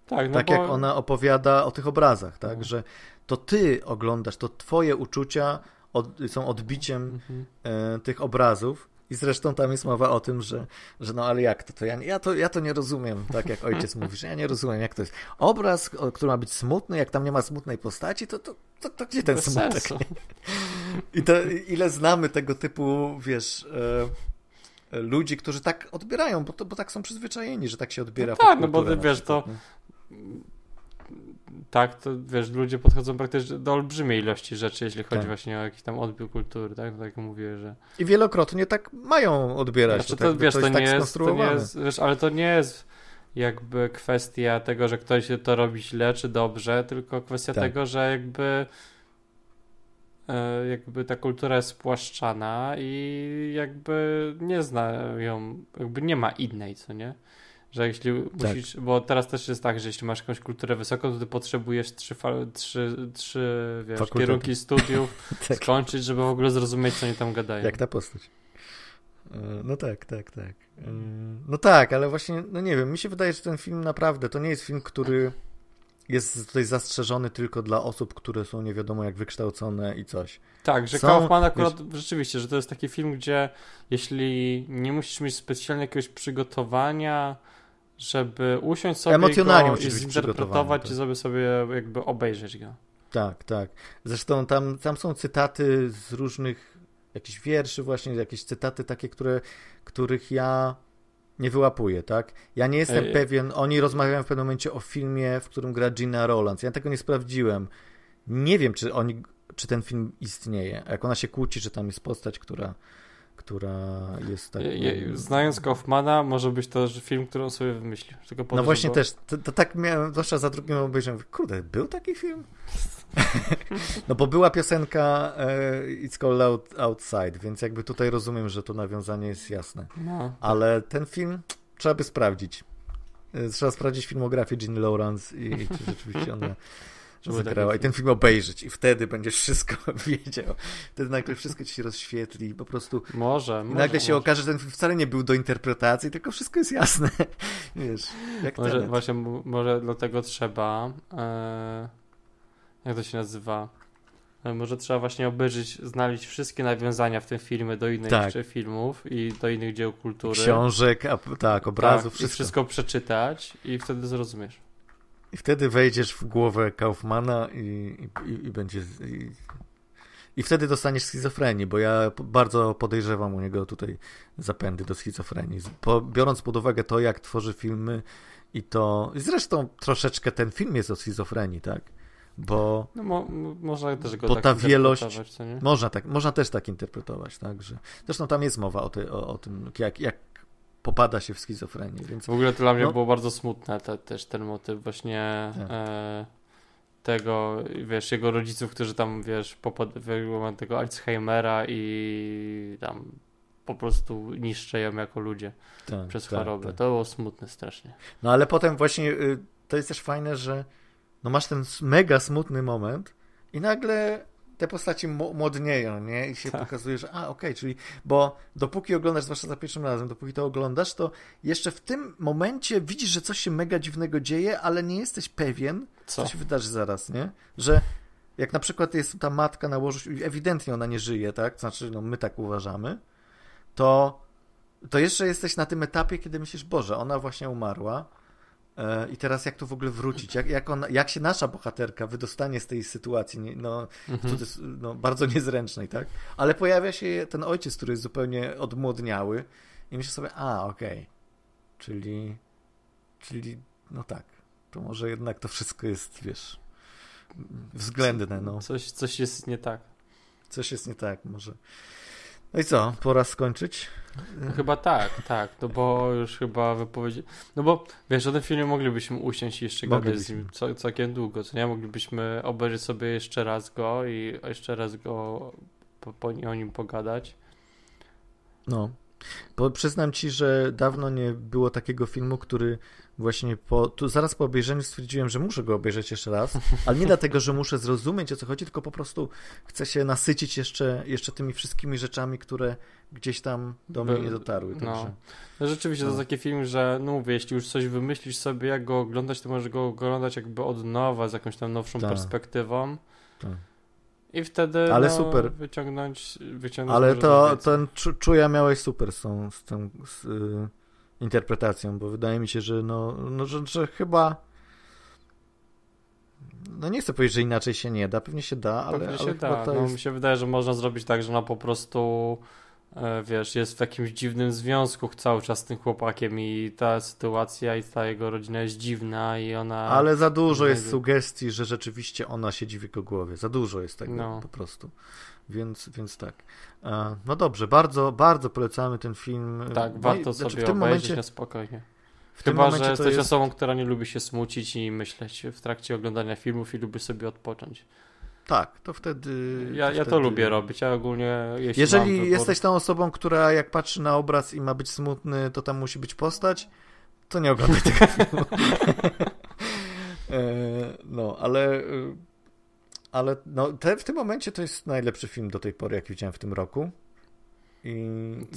Tak, no tak bo... jak ona opowiada o tych obrazach, tak, no. Że to ty oglądasz, to twoje uczucia od, są odbiciem mhm. e, tych obrazów i zresztą tam jest mowa o tym, że, że no ale jak to, to ja, ja to ja to nie rozumiem, tak jak ojciec mówi, że ja nie rozumiem, jak to jest. Obraz, który ma być smutny, jak tam nie ma smutnej postaci, to, to, to, to gdzie ten bez smutek? I to ile znamy tego typu, wiesz... E, ludzi, którzy tak odbierają, bo, to, bo tak są przyzwyczajeni, że tak się odbiera. No tak, no bo wiesz, to tak, to wiesz, ludzie podchodzą praktycznie do olbrzymiej ilości rzeczy, jeśli chodzi tak. właśnie o jakiś tam odbiór kultury, tak? No, tak mówię, że... I wielokrotnie tak mają odbierać. Znaczy, to, to, wiesz, to, to, jest to, nie tak jest, to nie jest, wiesz, ale to nie jest jakby kwestia tego, że ktoś to robi źle czy dobrze, tylko kwestia tak. tego, że jakby jakby ta kultura jest spłaszczana i jakby nie zna ją, jakby nie ma innej, co nie? Że jeśli musisz, tak. bo teraz też jest tak, że jeśli masz jakąś kulturę wysoką, to ty potrzebujesz trzy, fal, trzy, trzy wiesz, kierunki studiów tak. skończyć, żeby w ogóle zrozumieć, co oni tam gadają. Jak ta postać. No tak, tak, tak. No tak, ale właśnie, no nie wiem, mi się wydaje, że ten film naprawdę, to nie jest film, który jest tutaj zastrzeżony tylko dla osób, które są nie wiadomo jak wykształcone i coś. Tak, że są... Kaufman akurat Myś... rzeczywiście, że to jest taki film, gdzie jeśli nie musisz mieć specjalnie jakiegoś przygotowania, żeby usiąść sobie go i zinterpretować tak. i sobie, sobie jakby obejrzeć go. Tak, tak. Zresztą tam, tam są cytaty z różnych jakichś wierszy właśnie, jakieś cytaty takie, które, których ja nie wyłapuję, tak? Ja nie jestem Ej. pewien, oni rozmawiają w pewnym momencie o filmie, w którym gra Gena Rowlands. Ja tego nie sprawdziłem. Nie wiem, czy oni, czy ten film istnieje. Jak ona się kłóci, że tam jest postać, która, która jest tak... Znając Kaufmana, może być to film, który on sobie wymyślił. Tylko no właśnie bo... też, to, to tak miałem, zwłaszcza za drugim obejrzeniem, kurde, był taki film? No bo była piosenka It's Cold Out, Outside, więc jakby tutaj rozumiem, że to nawiązanie jest jasne. No. Ale ten film trzeba by sprawdzić. Trzeba sprawdzić filmografię Geny Lawrence i, i czy rzeczywiście ona zagrała. I ten film obejrzeć i wtedy będziesz wszystko wiedział. Wtedy nagle wszystko ci się rozświetli i po prostu... Może, może. I nagle się może. okaże, że ten film wcale nie był do interpretacji, tylko wszystko jest jasne. Wiesz, jak może, właśnie, może dlatego trzeba... Yy... Jak to się nazywa? Może trzeba właśnie obejrzeć, znaleźć wszystkie nawiązania w tym filmie do innych tak. filmów i do innych dzieł kultury. Książek, a, tak, obrazów, tak, wszystko. I wszystko przeczytać i wtedy zrozumiesz. I wtedy wejdziesz w głowę Kaufmana i, i, i będzie... I, I wtedy dostaniesz schizofrenię, bo ja bardzo podejrzewam u niego tutaj zapędy do schizofrenii. Po, biorąc pod uwagę to, jak tworzy filmy i to... I zresztą troszeczkę ten film jest o schizofrenii, tak? Bo, no, mo, można też go bo tak ta wielość. Można, tak, można też tak interpretować. Tak, że, zresztą tam jest mowa o, ty, o, o tym, jak, jak popada się w schizofrenię. Więc, w ogóle to dla mnie no, było bardzo smutne te, też ten motyw właśnie tak. e, tego, wiesz, jego rodziców, którzy tam, wiesz, popadli tego Alzheimera i tam po prostu niszczą ją jako ludzie tak, przez tak, chorobę. Tak. To było smutne strasznie. No ale potem właśnie y, to jest też fajne, że no masz ten mega smutny moment i nagle te postaci młodnieją, nie? I się tak. pokazuje, że a, okej, okay, czyli, bo dopóki oglądasz, zwłaszcza za pierwszym razem, dopóki to oglądasz, to jeszcze w tym momencie widzisz, że coś się mega dziwnego dzieje, ale nie jesteś pewien, co, co się wydarzy zaraz, nie? Że jak na przykład jest ta matka na łożu i ewidentnie ona nie żyje, tak? Znaczy, no my tak uważamy, to, to jeszcze jesteś na tym etapie, kiedy myślisz, Boże, ona właśnie umarła, i teraz jak tu w ogóle wrócić? Jak, jak, on, jak się nasza bohaterka wydostanie z tej sytuacji, no, mhm. jest, no bardzo niezręcznej, tak? Ale pojawia się ten ojciec, który jest zupełnie odmłodniały i myślę sobie, a, okej, okay. czyli, czyli, no tak, to może jednak to wszystko jest, wiesz, względne, no. Coś, coś jest nie tak. Coś jest nie tak, może. No i co, pora skończyć? No chyba tak, tak, no bo już chyba wypowiedzi... No bo wiesz, o tym filmie moglibyśmy usiąść i jeszcze gadać z nim cał, całkiem długo, co nie? Moglibyśmy obejrzeć sobie jeszcze raz go i jeszcze raz go po, po, o nim pogadać. No, bo przyznam ci, że dawno nie było takiego filmu, który właśnie po... Tu zaraz po obejrzeniu stwierdziłem, że muszę go obejrzeć jeszcze raz, ale nie dlatego, że muszę zrozumieć, o co chodzi, tylko po prostu chcę się nasycić jeszcze, jeszcze tymi wszystkimi rzeczami, które gdzieś tam do mnie nie dotarły. Także. No. Rzeczywiście no. to jest taki film, że no mówię, jeśli już coś wymyślisz sobie, jak go oglądać, to możesz go oglądać jakby od nowa, z jakąś tam nowszą Ta. perspektywą. Ta. I wtedy ale no, super. wyciągnąć... wyciągnąć ale to ten czuja miałeś super z tą... Z tą z, yy... interpretacją, bo wydaje mi się, że no, no że, że chyba no nie chcę powiedzieć, że inaczej się nie da, pewnie się da, ale, pewnie się ale da. No, jest... mi się wydaje, że można zrobić tak, że ona po prostu wiesz, jest w jakimś dziwnym związku cały czas z tym chłopakiem i ta sytuacja i ta jego rodzina jest dziwna i ona... Ale za dużo jest wie... sugestii, że rzeczywiście ona siedzi w jego głowie, za dużo jest tego no. po prostu. Więc, więc tak. No dobrze, bardzo, bardzo polecamy ten film. Tak, warto no i, znaczy sobie w tym obejrzeć momencie, na spokojnie. W Chyba, tym że jesteś jest... osobą, która nie lubi się smucić i myśleć w trakcie oglądania filmów i lubi sobie odpocząć. Tak, to wtedy... Ja to, ja wtedy... to lubię robić, ja ogólnie... Jeśli, jeżeli wybór... jesteś tą osobą, która jak patrzy na obraz i ma być smutny, to tam musi być postać, to nie oglądaj tego filmu. No, ale... Ale no, te, w tym momencie to jest najlepszy film do tej pory, jaki widziałem w tym roku. I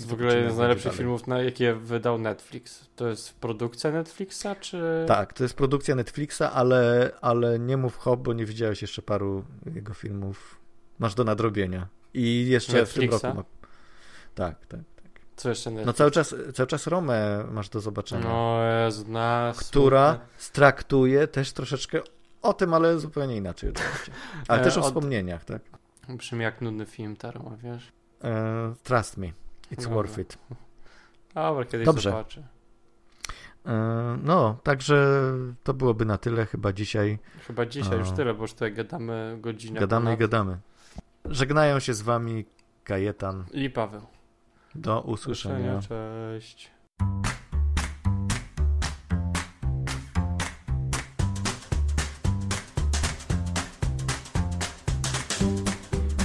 to w ogóle jeden z najlepszych dalej. filmów, na jakie wydał Netflix. To jest produkcja Netflixa, czy... Tak, to jest produkcja Netflixa, ale, ale nie mów hop, bo nie widziałeś jeszcze paru jego filmów. Masz do nadrobienia. I jeszcze Netflixa? W tym roku. Ma... Tak, tak, tak. Co jeszcze Netflix? No cały czas, cały czas Romę masz do zobaczenia. No, jest na... Która traktuje też troszeczkę o tym, ale zupełnie inaczej oczywiście. Ale też o Od... wspomnieniach, tak? Brzmi jak nudny film ta Roma, wiesz? Uh, trust me, it's Dobra. worth it. Dobra, kiedyś Dobrze. zobaczę. Uh, no, także to byłoby na tyle chyba dzisiaj. Chyba dzisiaj uh, już tyle, bo już tutaj gadamy godzinę. Gadamy ponad. i gadamy. Żegnają się z wami Kajetan i Paweł. Do usłyszenia. usłyszenia. Cześć.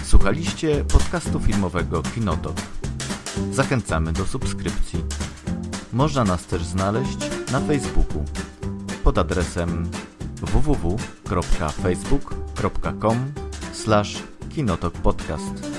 Słuchaliście podcastu filmowego Kinotok. Zachęcamy do subskrypcji. Można nas też znaleźć na Facebooku pod adresem www kropka facebook kropka com slash kinotokpodcast.